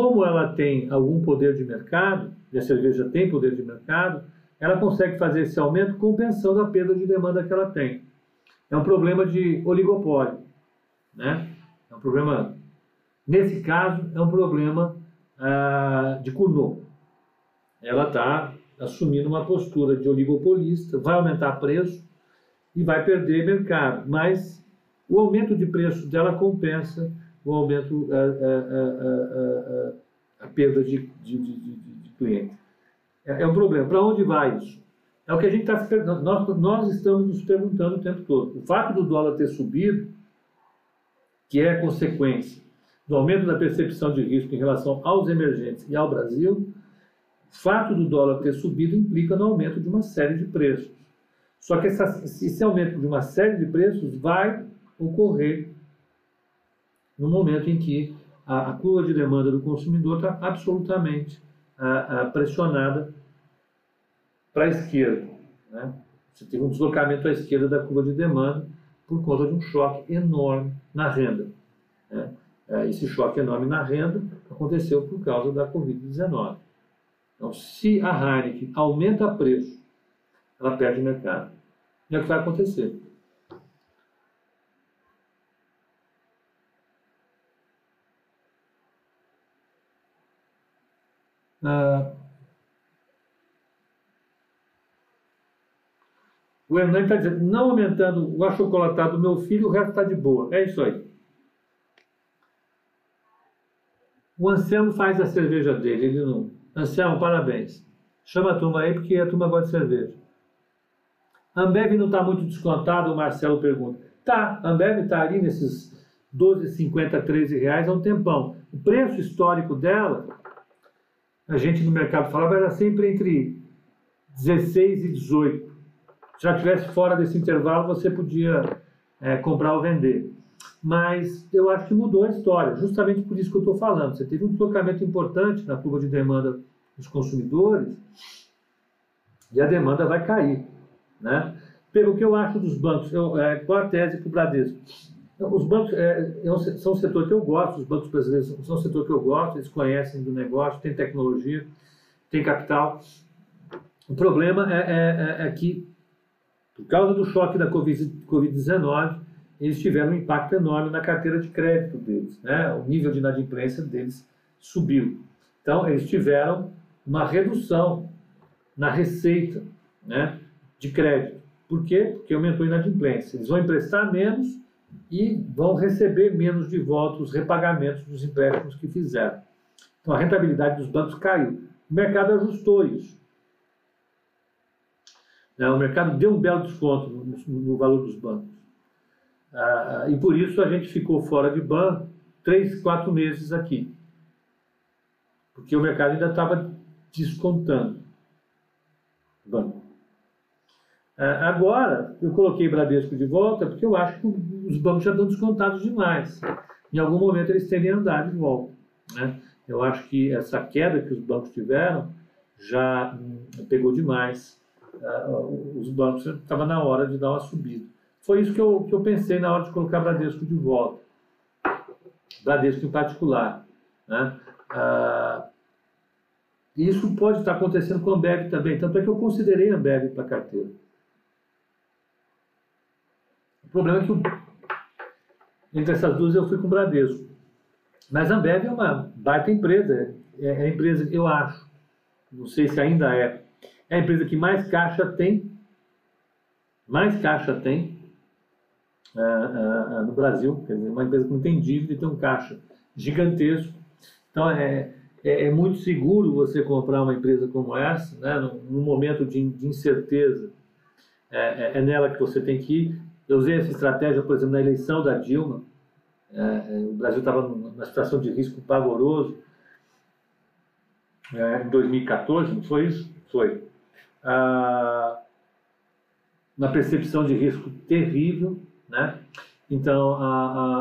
como ela tem algum poder de mercado, e a cerveja tem poder de mercado, ela consegue fazer esse aumento compensando a perda de demanda que ela tem. É um problema de oligopólio, né? É um problema, nesse caso, é um problema ah, de Cournot. Ela está assumindo uma postura de oligopolista, vai aumentar preço e vai perder mercado, mas o aumento de preço dela compensa o aumento, a, a, a, a, a perda de, de, de, de cliente. É, é um problema. Para onde vai isso? É o que a gente está se perguntando. Nós, nós estamos nos perguntando o tempo todo. O fato do dólar ter subido, que é a consequência do aumento da percepção de risco em relação aos emergentes e ao Brasil, o fato do dólar ter subido implica no aumento de uma série de preços. Só que essa, esse aumento de uma série de preços vai ocorrer no momento em que a, a curva de demanda do consumidor está absolutamente a, a pressionada para a esquerda, né? Você teve um deslocamento à esquerda da curva de demanda por conta de um choque enorme na renda, né? Esse choque enorme na renda aconteceu por causa da covid dezenove. Então, se a Heineken aumenta preço, ela perde mercado. E é o que vai acontecer. Uh, o Hernani está dizendo, não aumentando o achocolatado do meu filho, o resto está de boa. É isso aí. O Anselmo faz a cerveja dele, ele não... Anselmo, parabéns. Chama a turma aí, porque a turma gosta de cerveja. A Ambev não está muito descontada, o Marcelo pergunta. Tá, a Ambev está ali nesses doze reais e cinquenta, treze reais há um tempão. O preço histórico dela... A gente no mercado falava, era sempre entre dezesseis e dezoito. Se já estivesse fora desse intervalo, você podia é, comprar ou vender. Mas eu acho que mudou a história, justamente por isso que eu estou falando. Você teve um deslocamento importante na curva de demanda dos consumidores e a demanda vai cair, né? Pelo que eu acho dos bancos, eu, é, qual a tese para o Bradesco? Os bancos é, são um setor que eu gosto, os bancos brasileiros são um setor que eu gosto, eles conhecem do negócio, tem tecnologia, tem capital. O problema é, é, é que, por causa do choque da covid dezenove, eles tiveram um impacto enorme na carteira de crédito deles, né? O nível de inadimplência deles subiu. Então, eles tiveram uma redução na receita, né, de crédito. Por quê? Porque aumentou a inadimplência. Eles vão emprestar menos e vão receber menos de volta os repagamentos dos empréstimos que fizeram. Então, a rentabilidade dos bancos caiu. O mercado ajustou isso. O mercado deu um belo desconto no valor dos bancos. E por isso a gente ficou fora de banco três, quatro meses aqui. Porque o mercado ainda estava descontando o banco. Agora, eu coloquei Bradesco de volta porque eu acho que os bancos já estão descontados demais. Em algum momento eles teriam andado de volta, né? Eu acho que essa queda que os bancos tiveram já pegou demais. Os bancos estavam na hora de dar uma subida. Foi isso que eu, que eu pensei na hora de colocar Bradesco de volta. Bradesco em particular, né? Ah, isso pode estar acontecendo com a Ambev também. Tanto é que eu considerei a Ambev para a carteira. O problema é que entre essas duas eu fui com o Bradesco. Mas a Ambev é uma baita empresa. É a empresa, eu acho, não sei se ainda é, é a empresa que mais caixa tem, mais caixa tem uh, uh, no Brasil. Quer dizer, uma empresa que não tem dívida e tem um caixa gigantesco. Então, é, é, é muito seguro você comprar uma empresa como essa, né? Num momento de, de incerteza, é, é nela que você tem que ir. Eu usei essa estratégia, por exemplo, na eleição da Dilma. É, o Brasil estava numa situação de risco pavoroso é, em dois mil e quatorze, não foi isso? Foi. Ah, uma percepção de risco terrível, né? Então, a,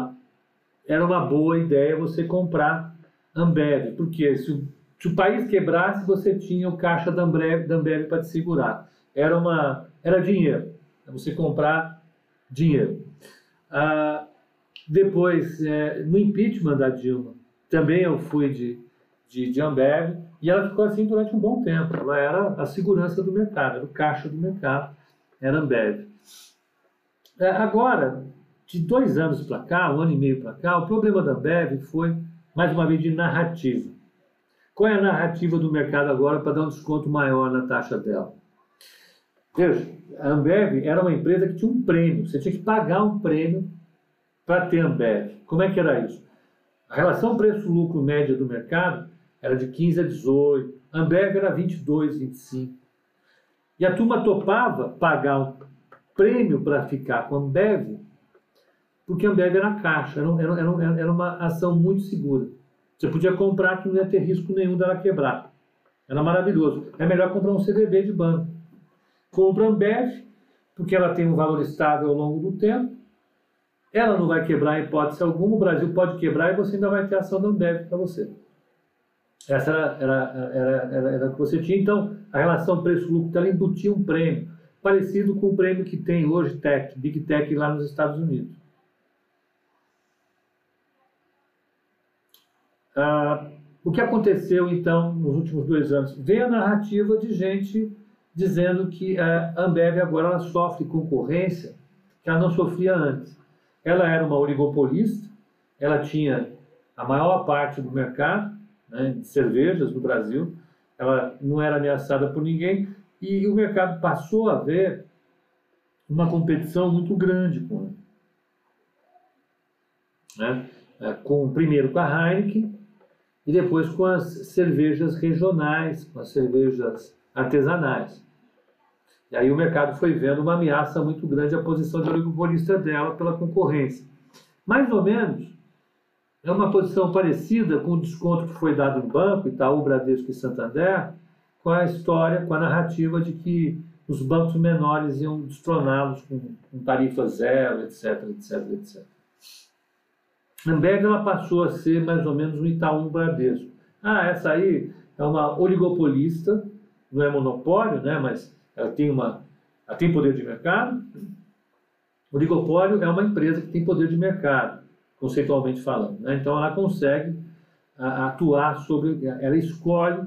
a, era uma boa ideia você comprar Ambev, porque se o, se o país quebrasse, você tinha o caixa da Ambev, da Ambev para te segurar. Era, uma, era dinheiro, você comprar... dinheiro. Ah, depois, é, no impeachment da Dilma, também eu fui de, de, de Ambev, e ela ficou assim durante um bom tempo. Ela era a segurança do mercado, era o caixa do mercado, era Ambev. É, agora, de dois anos para cá, um ano e meio para cá, o problema da Ambev foi, mais uma vez, de narrativa. Qual é a narrativa do mercado agora para dar um desconto maior na taxa dela? Veja, a Ambev era uma empresa que tinha um prêmio. Você tinha que pagar um prêmio para ter Ambev. Como é que era isso? A relação preço-lucro média do mercado era de quinze a dezoito. A Ambev era vinte e dois, vinte e cinco. E a turma topava pagar um prêmio para ficar com a Ambev, porque a Ambev era caixa, era, era, era, era uma ação muito segura. Você podia comprar que não ia ter risco nenhum dela quebrar. Era maravilhoso. É melhor comprar um C D B de banco. Compra a Ambev, porque ela tem um valor estável ao longo do tempo, ela não vai quebrar em hipótese alguma, o Brasil pode quebrar e você ainda vai ter ação da Ambev para você. Essa era, era, era, era, era o que você tinha. Então, a relação preço-lucro, ela embutia um prêmio, parecido com o prêmio que tem hoje Tech, Big Tech, lá nos Estados Unidos. Ah, o que aconteceu, então, nos últimos dois anos? Veio a narrativa de gente dizendo que a Ambev agora ela sofre concorrência que ela não sofria antes. Ela era uma oligopolista, ela tinha a maior parte do mercado, né, de cervejas no Brasil, ela não era ameaçada por ninguém, e o mercado passou a ver uma competição muito grande com ela. Né? Com, primeiro com a Heineken, e depois com as cervejas regionais, com as cervejas artesanais. E aí o mercado foi vendo uma ameaça muito grande à posição de oligopolista dela pela concorrência. Mais ou menos, é uma posição parecida com o desconto que foi dado no banco, Itaú, Bradesco e Santander, com a história, com a narrativa de que os bancos menores iam destroná-los com, com tarifa zero, etc, etc, et cetera. A Ambev ela passou a ser mais ou menos um Itaú, um Bradesco. Ah, essa aí é uma oligopolista, não é monopólio, né? Mas ela tem, uma, ela tem poder de mercado. O oligopólio é uma empresa que tem poder de mercado, conceitualmente falando. Né? Então ela consegue a, atuar sobre, ela escolhe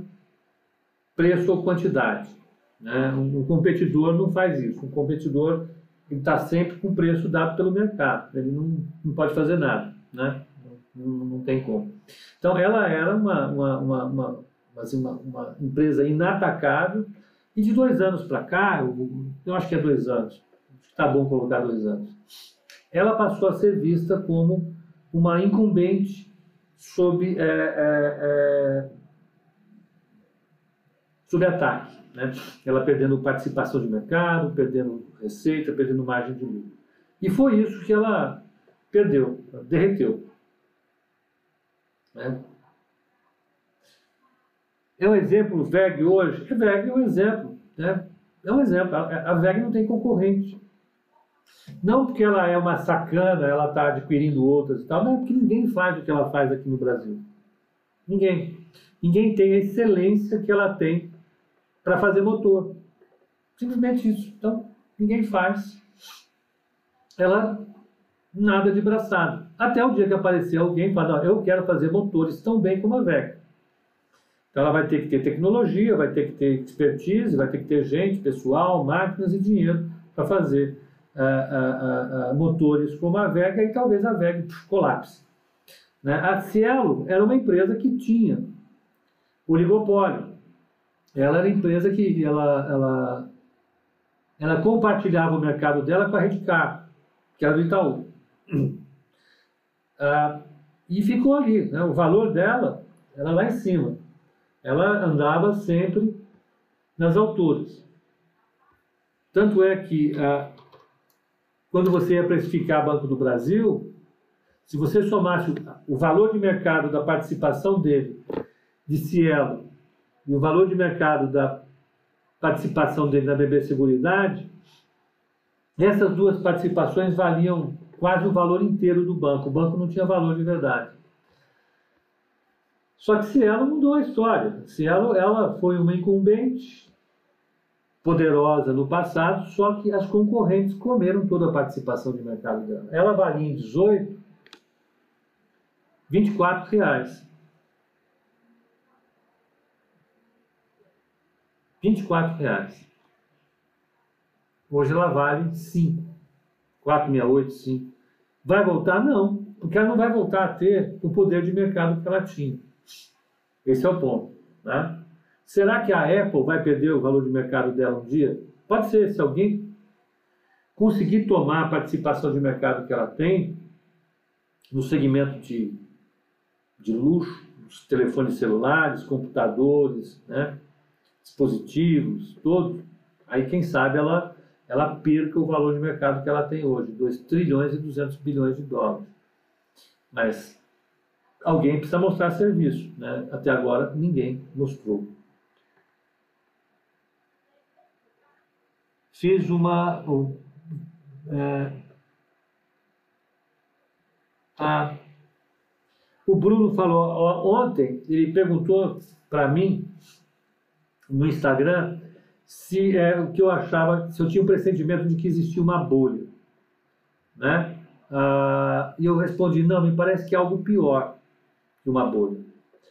preço ou quantidade. Né? Um, um competidor não faz isso. Um competidor está sempre com o preço dado pelo mercado. Ele não, não pode fazer nada. Né? Não, não tem como. Então ela era uma, uma, uma, uma, uma, uma empresa inatacável, e de dois anos para cá, eu, eu acho que é dois anos, está bom colocar dois anos, ela passou a ser vista como uma incumbente sob, é, é, é, sob ataque, né? Ela perdendo participação de mercado, perdendo receita, perdendo margem de lucro. E foi isso que ela perdeu, derreteu. Né? É um exemplo, W E G hoje, a W E G é um exemplo, né? É um exemplo, a, a W E G não tem concorrente. Não porque ela é uma sacana, ela está adquirindo outras e tal, mas é porque ninguém faz o que ela faz aqui no Brasil. Ninguém. Ninguém tem a excelência que ela tem para fazer motor. Simplesmente isso. Então, ninguém faz. Ela... nada de braçada. Até o dia que aparecer alguém falando, eu quero fazer motores tão bem como a W E G. Então ela vai ter que ter tecnologia, vai ter que ter expertise, vai ter que ter gente, pessoal, máquinas e dinheiro para fazer uh, uh, uh, uh, motores como a W E G, e talvez a W E G pff, colapse. Né? A Cielo era uma empresa que tinha oligopólio. Ela era empresa que ela, ela, ela compartilhava o mercado dela com a Redcar, que era do Itaú. Ah, e ficou ali, né? O valor dela era lá em cima, ela andava sempre nas alturas, tanto é que ah, quando você ia precificar Banco do Brasil, se você somasse o valor de mercado da participação dele de Cielo e o valor de mercado da participação dele na B B Seguridade, essas duas participações valiam quase o valor inteiro do banco. O banco não tinha valor de verdade. Só que Cielo mudou a história. Cielo, ela foi uma incumbente poderosa no passado, só que as concorrentes comeram toda a participação de mercado dela. Ela valia em dezoito, vinte e quatro reais. vinte e quatro reais. Hoje ela vale cinco. quatro vírgula sessenta e oito, cinco. Vai voltar? Não, porque ela não vai voltar a ter o poder de mercado que ela tinha. Esse é o ponto, né? Será que a Apple vai perder o valor de mercado dela um dia? Pode ser, se alguém conseguir tomar a participação de mercado que ela tem no segmento de, de luxo, os telefones celulares, computadores, né? Dispositivos, todos, aí quem sabe ela, ela perca o valor de mercado que ela tem hoje, dois trilhões e duzentos bilhões de dólares. Mas alguém precisa mostrar serviço, né? Até agora ninguém mostrou. Fiz uma... Uh, uh, uh, o Bruno falou, ó, ontem ele perguntou para mim no Instagram se é o que eu achava, se eu tinha um pressentimento de que existia uma bolha, né? Uh, e eu respondi, não, me parece que é algo pior que uma bolha.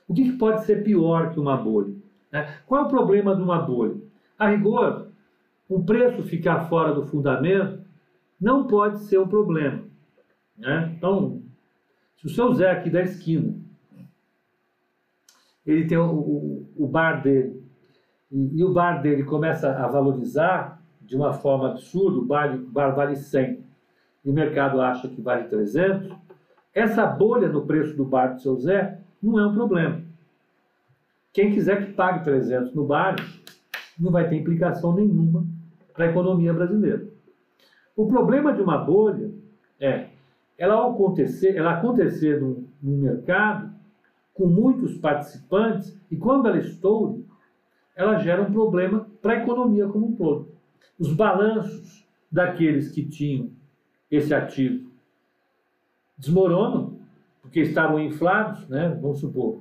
O que, que pode ser pior que uma bolha? Né? Qual é o problema de uma bolha? A rigor, o preço ficar fora do fundamento não pode ser um problema, né? Então, se o seu Zé aqui da esquina, ele tem o, o, o bar dele, e, e o bar dele começa a valorizar de uma forma absurda, o bar, o bar vale cem, e o mercado acha que vale trezentos, essa bolha no preço do bar do seu Zé não é um problema. Quem quiser que pague trezentos no bar não vai ter implicação nenhuma para a economia brasileira. O problema de uma bolha é ela acontecer, ela acontecer num, num mercado com muitos participantes e quando ela estoura, ela gera um problema para a economia como um todo. Os balanços daqueles que tinham esse ativo desmoronam, porque estavam inflados, né? Vamos supor,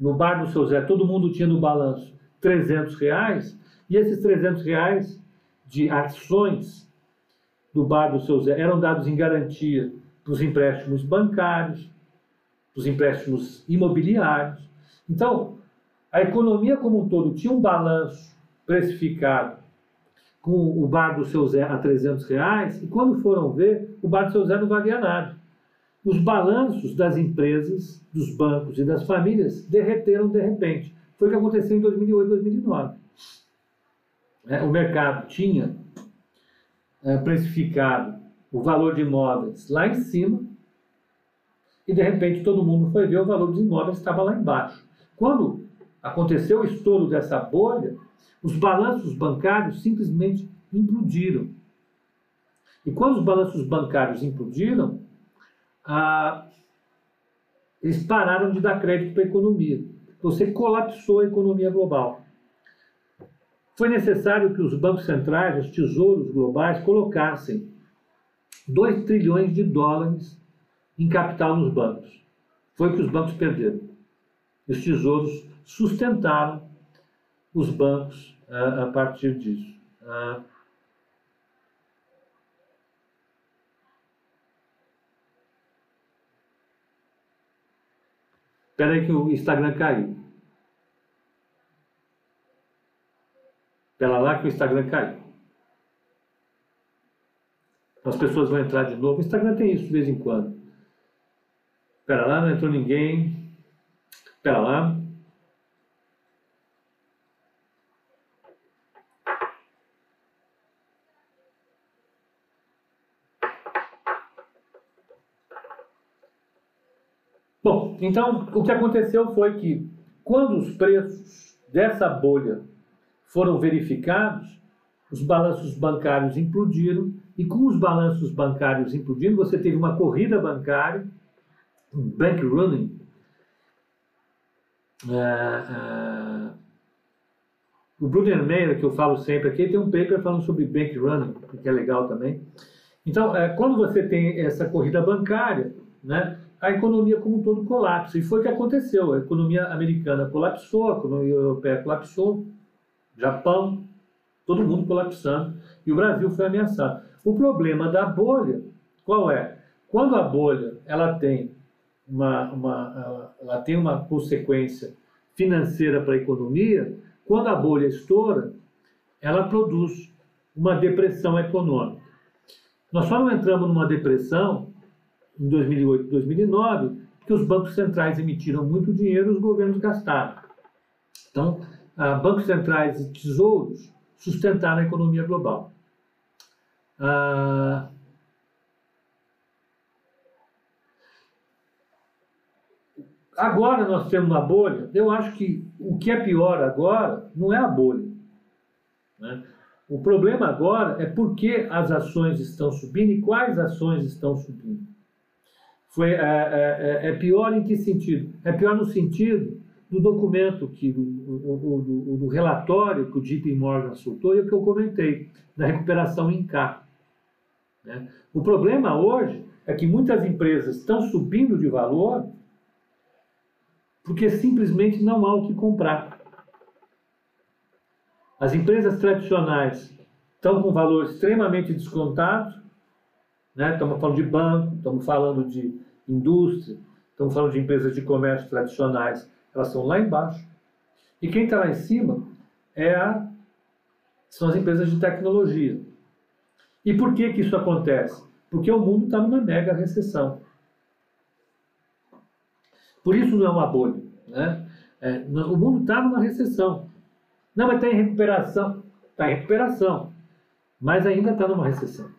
no bar do seu Zé, todo mundo tinha no balanço trezentos reais, e esses trezentos reais de ações do bar do seu Zé eram dados em garantia para os empréstimos bancários, para os empréstimos imobiliários. Então, a economia como um todo tinha um balanço precificado com o bar do seu Zé a trezentos reais, e quando foram ver, o bar do seu Zé não valia nada. Os balanços das empresas, dos bancos e das famílias derreteram de repente. Foi o que aconteceu em dois mil e oito, dois mil e nove. É, o mercado tinha é, precificado o valor de imóveis lá em cima e, de repente, todo mundo foi ver o valor dos imóveis estava lá embaixo. Quando aconteceu o estouro dessa bolha, os balanços bancários simplesmente implodiram. E quando os balanços bancários implodiram, ah, eles pararam de dar crédito para a economia. Você colapsou a economia global. Foi necessário que os bancos centrais, os tesouros globais, colocassem dois trilhões de dólares em capital nos bancos. Foi o que os bancos perderam. Os tesouros sustentaram os bancos a, a partir disso. A... Espera aí que o Instagram caiu. Espera lá que o Instagram caiu. As pessoas vão entrar de novo. O Instagram tem isso de vez em quando. Espera lá, não entrou ninguém. Espera lá. Bom, então, o que aconteceu foi que, quando os preços dessa bolha foram verificados, os balanços bancários implodiram, e com os balanços bancários implodindo, você teve uma corrida bancária, um bank running, uh, uh, o Bruner Meyer, que eu falo sempre aqui, tem um paper falando sobre bank running, que é legal também. Então, uh, quando você tem essa corrida bancária, né, a economia como um todo colapsa. E foi o que aconteceu. A economia americana colapsou, a economia europeia colapsou, Japão, todo mundo colapsando, e o Brasil foi ameaçado. O problema da bolha, qual é? Quando a bolha ela tem uma, uma, ela tem uma consequência financeira para a economia, quando a bolha estoura, ela produz uma depressão econômica. Nós só não entramos numa depressão em dois mil e oito, dois mil e nove, porque os bancos centrais emitiram muito dinheiro e os governos gastaram. Então, bancos centrais e tesouros sustentaram a economia global. Ah, agora nós temos uma bolha. Eu acho que o que é pior agora não é a bolha, né? O problema agora é por que as ações estão subindo e quais ações estão subindo. Foi, é, é, é pior em que sentido? É pior no sentido do documento, que, do, do, do relatório que o J P Morgan soltou e o que eu comentei, da recuperação em K. Né? O problema hoje é que muitas empresas estão subindo de valor porque simplesmente não há o que comprar. As empresas tradicionais estão com valor extremamente descontado, né? Estamos falando de banco, estamos falando de indústria, estamos falando de empresas de comércio tradicionais, elas estão lá embaixo. E quem está lá em cima é a, são as empresas de tecnologia. E por que que isso acontece? Porque o mundo está numa mega recessão. Por isso não é uma bolha, né? É, o mundo está numa recessão. Não, mas está em recuperação. Está em recuperação, mas ainda está numa recessão.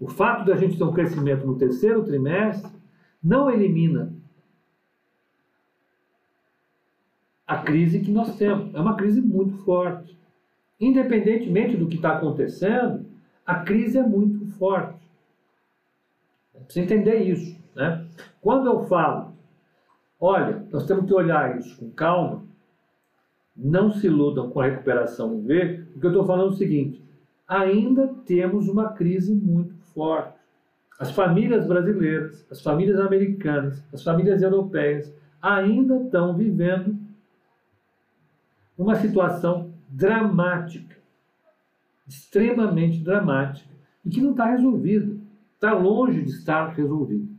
O fato da gente ter um crescimento no terceiro trimestre não elimina a crise que nós temos. É uma crise muito forte. Independentemente do que está acontecendo, a crise é muito forte. Precisa entender isso, né? Quando eu falo, olha, nós temos que olhar isso com calma, não se iludam com a recuperação em V, porque eu estou falando o seguinte, ainda temos uma crise muito forte. As famílias brasileiras, as famílias americanas, as famílias europeias ainda estão vivendo uma situação dramática, extremamente dramática, e que não está resolvida, está longe de estar resolvida.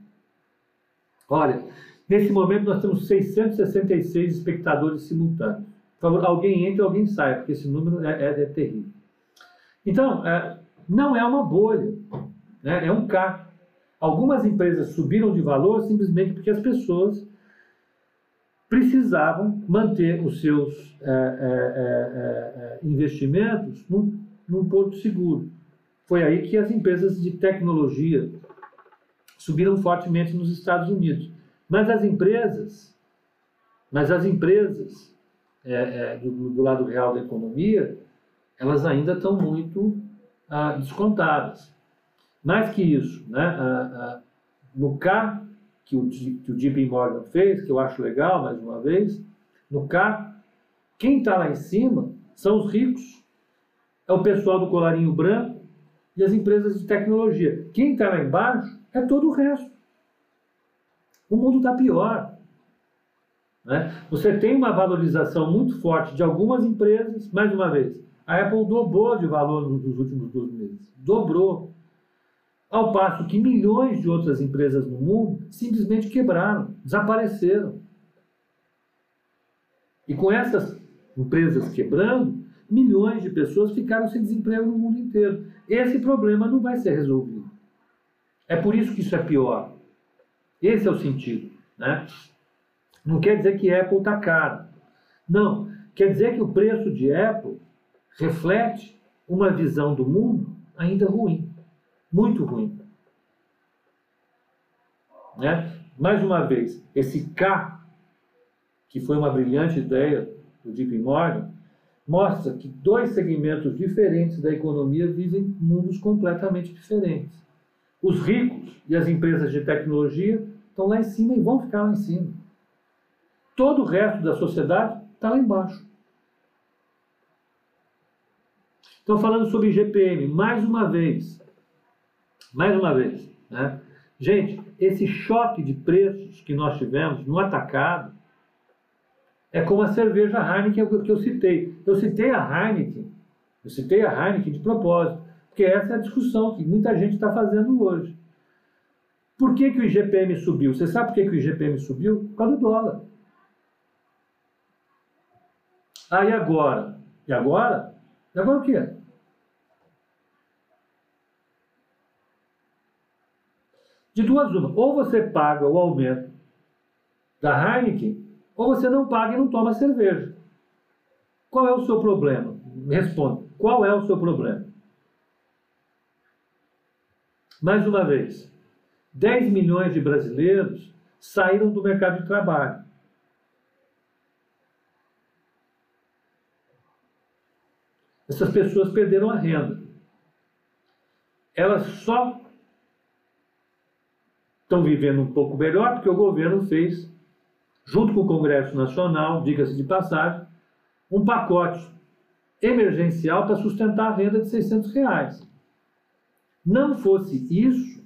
Olha, nesse momento nós temos seiscentos e sessenta e seis espectadores simultâneos. Por favor, alguém entra e alguém sai, porque esse número é, é, é terrível. Então, é, não é uma bolha, né? É um K. Algumas empresas subiram de valor simplesmente porque as pessoas precisavam manter os seus é, é, é, investimentos num, num porto seguro. Foi aí que as empresas de tecnologia subiram fortemente nos Estados Unidos. Mas as empresas, mas as empresas É, é, do, do lado real da economia, elas ainda estão muito ah, descontadas. Mais que isso, né? ah, ah, no K, que o, que o J P Morgan fez, que eu acho legal, mais uma vez, no K, quem está lá em cima são os ricos, é o pessoal do colarinho branco e as empresas de tecnologia. Quem está lá embaixo é todo o resto. O mundo está pior. Você tem uma valorização muito forte de algumas empresas. Mais uma vez, a Apple dobrou de valor nos últimos dois meses. Dobrou. Ao passo que milhões de outras empresas no mundo simplesmente quebraram, desapareceram. E com essas empresas quebrando, milhões de pessoas ficaram sem desemprego no mundo inteiro. Esse problema não vai ser resolvido. É por isso que isso é pior. Esse é o sentido, né? Não quer dizer que Apple está cara. Não. Quer dizer que o preço de Apple reflete uma visão do mundo ainda ruim. Muito ruim. Né? Mais uma vez, esse K, que foi uma brilhante ideia do J P Morgan, mostra que dois segmentos diferentes da economia vivem mundos completamente diferentes. Os ricos e as empresas de tecnologia estão lá em cima e vão ficar lá em cima. Todo o resto da sociedade está lá embaixo. Então, falando sobre G P M, mais uma vez. Mais uma vez. Né? Gente, esse choque de preços que nós tivemos no atacado é como a cerveja Heineken que eu citei. Eu citei a Heineken. Eu citei a Heineken de propósito, porque essa é a discussão que muita gente está fazendo hoje. Por que que o I G P M subiu? Você sabe por que que o I G P M subiu? Por causa do dólar. Ah, e agora? E agora? E agora o quê? De duas uma, ou você paga o aumento da Heineken, ou você não paga e não toma cerveja. Qual é o seu problema? Me responda, qual é o seu problema? Mais uma vez, dez milhões de brasileiros saíram do mercado de trabalho. Essas pessoas perderam a renda. Elas só estão vivendo um pouco melhor porque o governo fez, junto com o Congresso Nacional, diga-se de passagem, um pacote emergencial para sustentar a renda de seiscentos reais. Não fosse isso,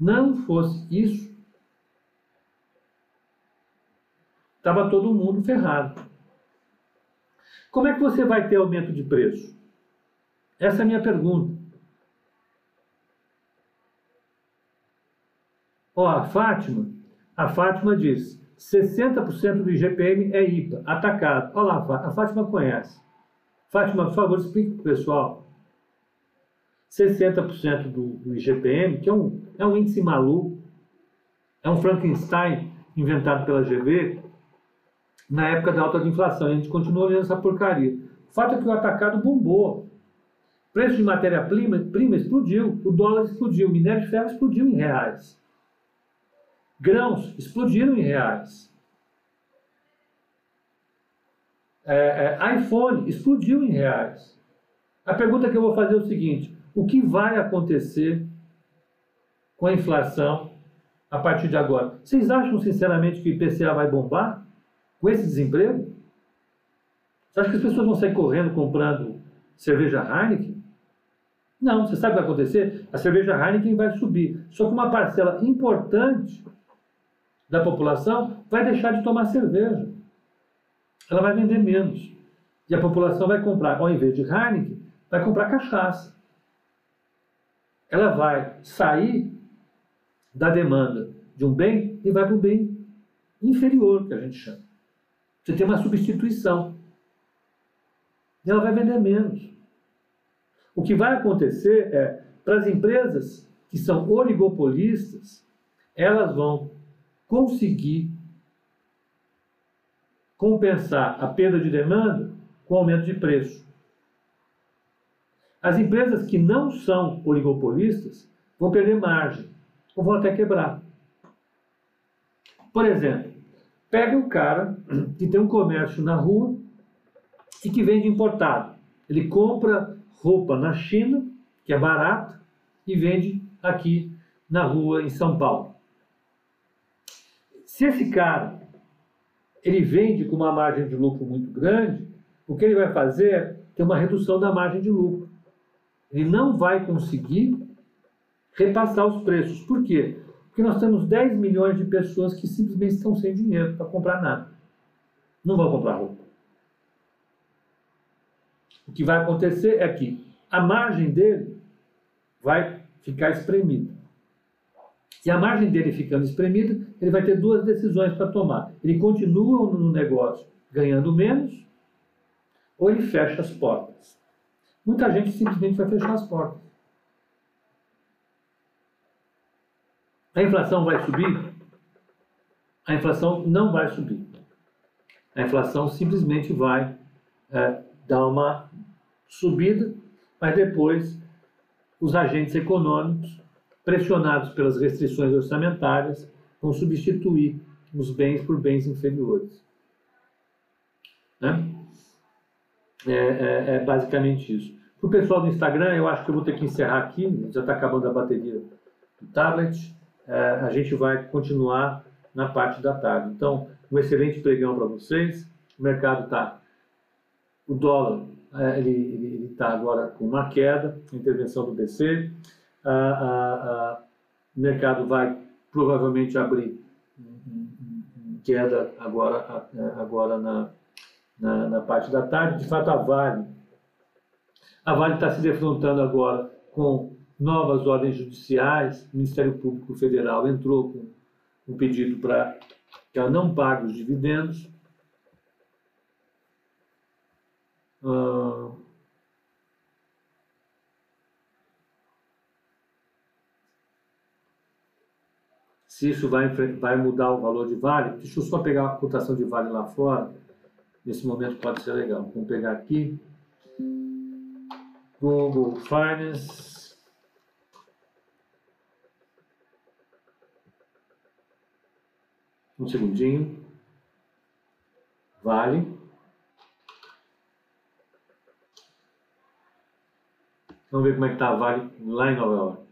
não fosse isso, estava todo mundo ferrado. Como é que você vai ter aumento de preço? Essa é a minha pergunta. Ó, a Fátima, a Fátima diz, sessenta por cento do I G P M é I P A, atacado. Olha lá, a Fátima conhece. Fátima, por favor, explique para o pessoal. sessenta por cento do, do I G P M, que é um, é um índice maluco, é um Frankenstein inventado pela G V, na época da alta de inflação, e a gente continua olhando essa porcaria. O fato é que o atacado bombou. O preço de matéria-prima prima explodiu, o dólar explodiu, o minério de ferro explodiu em reais. Grãos explodiram em reais. É, é, iPhone explodiu em reais. A pergunta que eu vou fazer é o seguinte, o que vai acontecer com a inflação a partir de agora? Vocês acham, sinceramente, que o I P C A vai bombar? Com esse desemprego? Você acha que as pessoas vão sair correndo comprando cerveja Heineken? Não, você sabe o que vai acontecer? A cerveja Heineken vai subir. Só que uma parcela importante da população vai deixar de tomar cerveja. Ela vai vender menos. E a população vai comprar, ao invés de Heineken, vai comprar cachaça. Ela vai sair da demanda de um bem e vai para um bem inferior, que a gente chama. Você tem uma substituição. E ela vai vender menos. O que vai acontecer é, para as empresas que são oligopolistas, elas vão conseguir compensar a perda de demanda com aumento de preço. As empresas que não são oligopolistas vão perder margem, ou vão até quebrar. Por exemplo, pega um cara que tem um comércio na rua e que vende importado. Ele compra roupa na China, que é barata, e vende aqui na rua em São Paulo. Se esse cara ele vende com uma margem de lucro muito grande, o que ele vai fazer é ter uma redução da margem de lucro. Ele não vai conseguir repassar os preços. Por quê? Porque nós temos dez milhões de pessoas que simplesmente estão sem dinheiro para comprar nada. Não vão comprar roupa. O que vai acontecer é que a margem dele vai ficar espremida. E a margem dele ficando espremida, ele vai ter duas decisões para tomar. Ele continua no negócio ganhando menos, ou ele fecha as portas. Muita gente simplesmente vai fechar as portas. A inflação vai subir? A inflação não vai subir. A inflação simplesmente vai é, dar uma subida, mas depois os agentes econômicos, pressionados pelas restrições orçamentárias, vão substituir os bens por bens inferiores. Né? É, é, é basicamente isso. Para o pessoal do Instagram, eu acho que eu vou ter que encerrar aqui, já está acabando a bateria do tablet. A gente vai continuar na parte da tarde. Então, um excelente pregão para vocês. O mercado está... O dólar ele está agora com uma queda, intervenção do B C. A, a, a, o mercado vai provavelmente abrir queda agora, agora na, na, na parte da tarde. De fato, a Vale a Vale está se defrontando agora com... novas ordens judiciais. O Ministério Público Federal entrou com um pedido para que ela não pague os dividendos. Uh, se isso vai, vai mudar o valor de Vale, deixa eu só pegar a cotação de Vale lá fora, nesse momento pode ser legal. Vamos pegar aqui, Google Finance, um segundinho, Vale. Vamos ver como é que está a Vale lá em Nova York.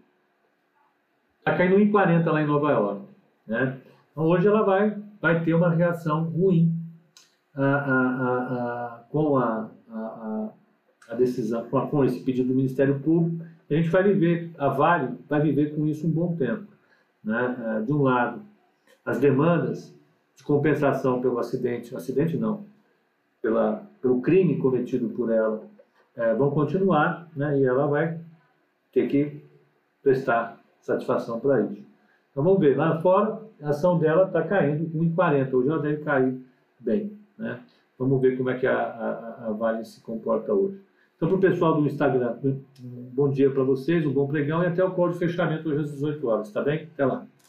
Está caindo em quarenta lá em Nova York, né? Então, hoje ela vai, vai ter uma reação ruim a, a, a, a, com, a, a, a decisão, com esse pedido do Ministério Público. A gente vai viver, a Vale vai viver com isso um bom tempo, né? De um lado, as demandas de compensação pelo acidente, acidente não, pela, pelo crime cometido por ela, É, vão continuar, né, e ela vai ter que prestar satisfação para isso. Então vamos ver, lá fora a ação dela está caindo um e quarenta, hoje ela deve cair bem, né? Vamos ver como é que a, a, a Vale se comporta hoje. Então, para o pessoal do Instagram, um bom dia para vocês, um bom pregão e até o call de fechamento hoje às dezoito horas, tá bem? Até lá.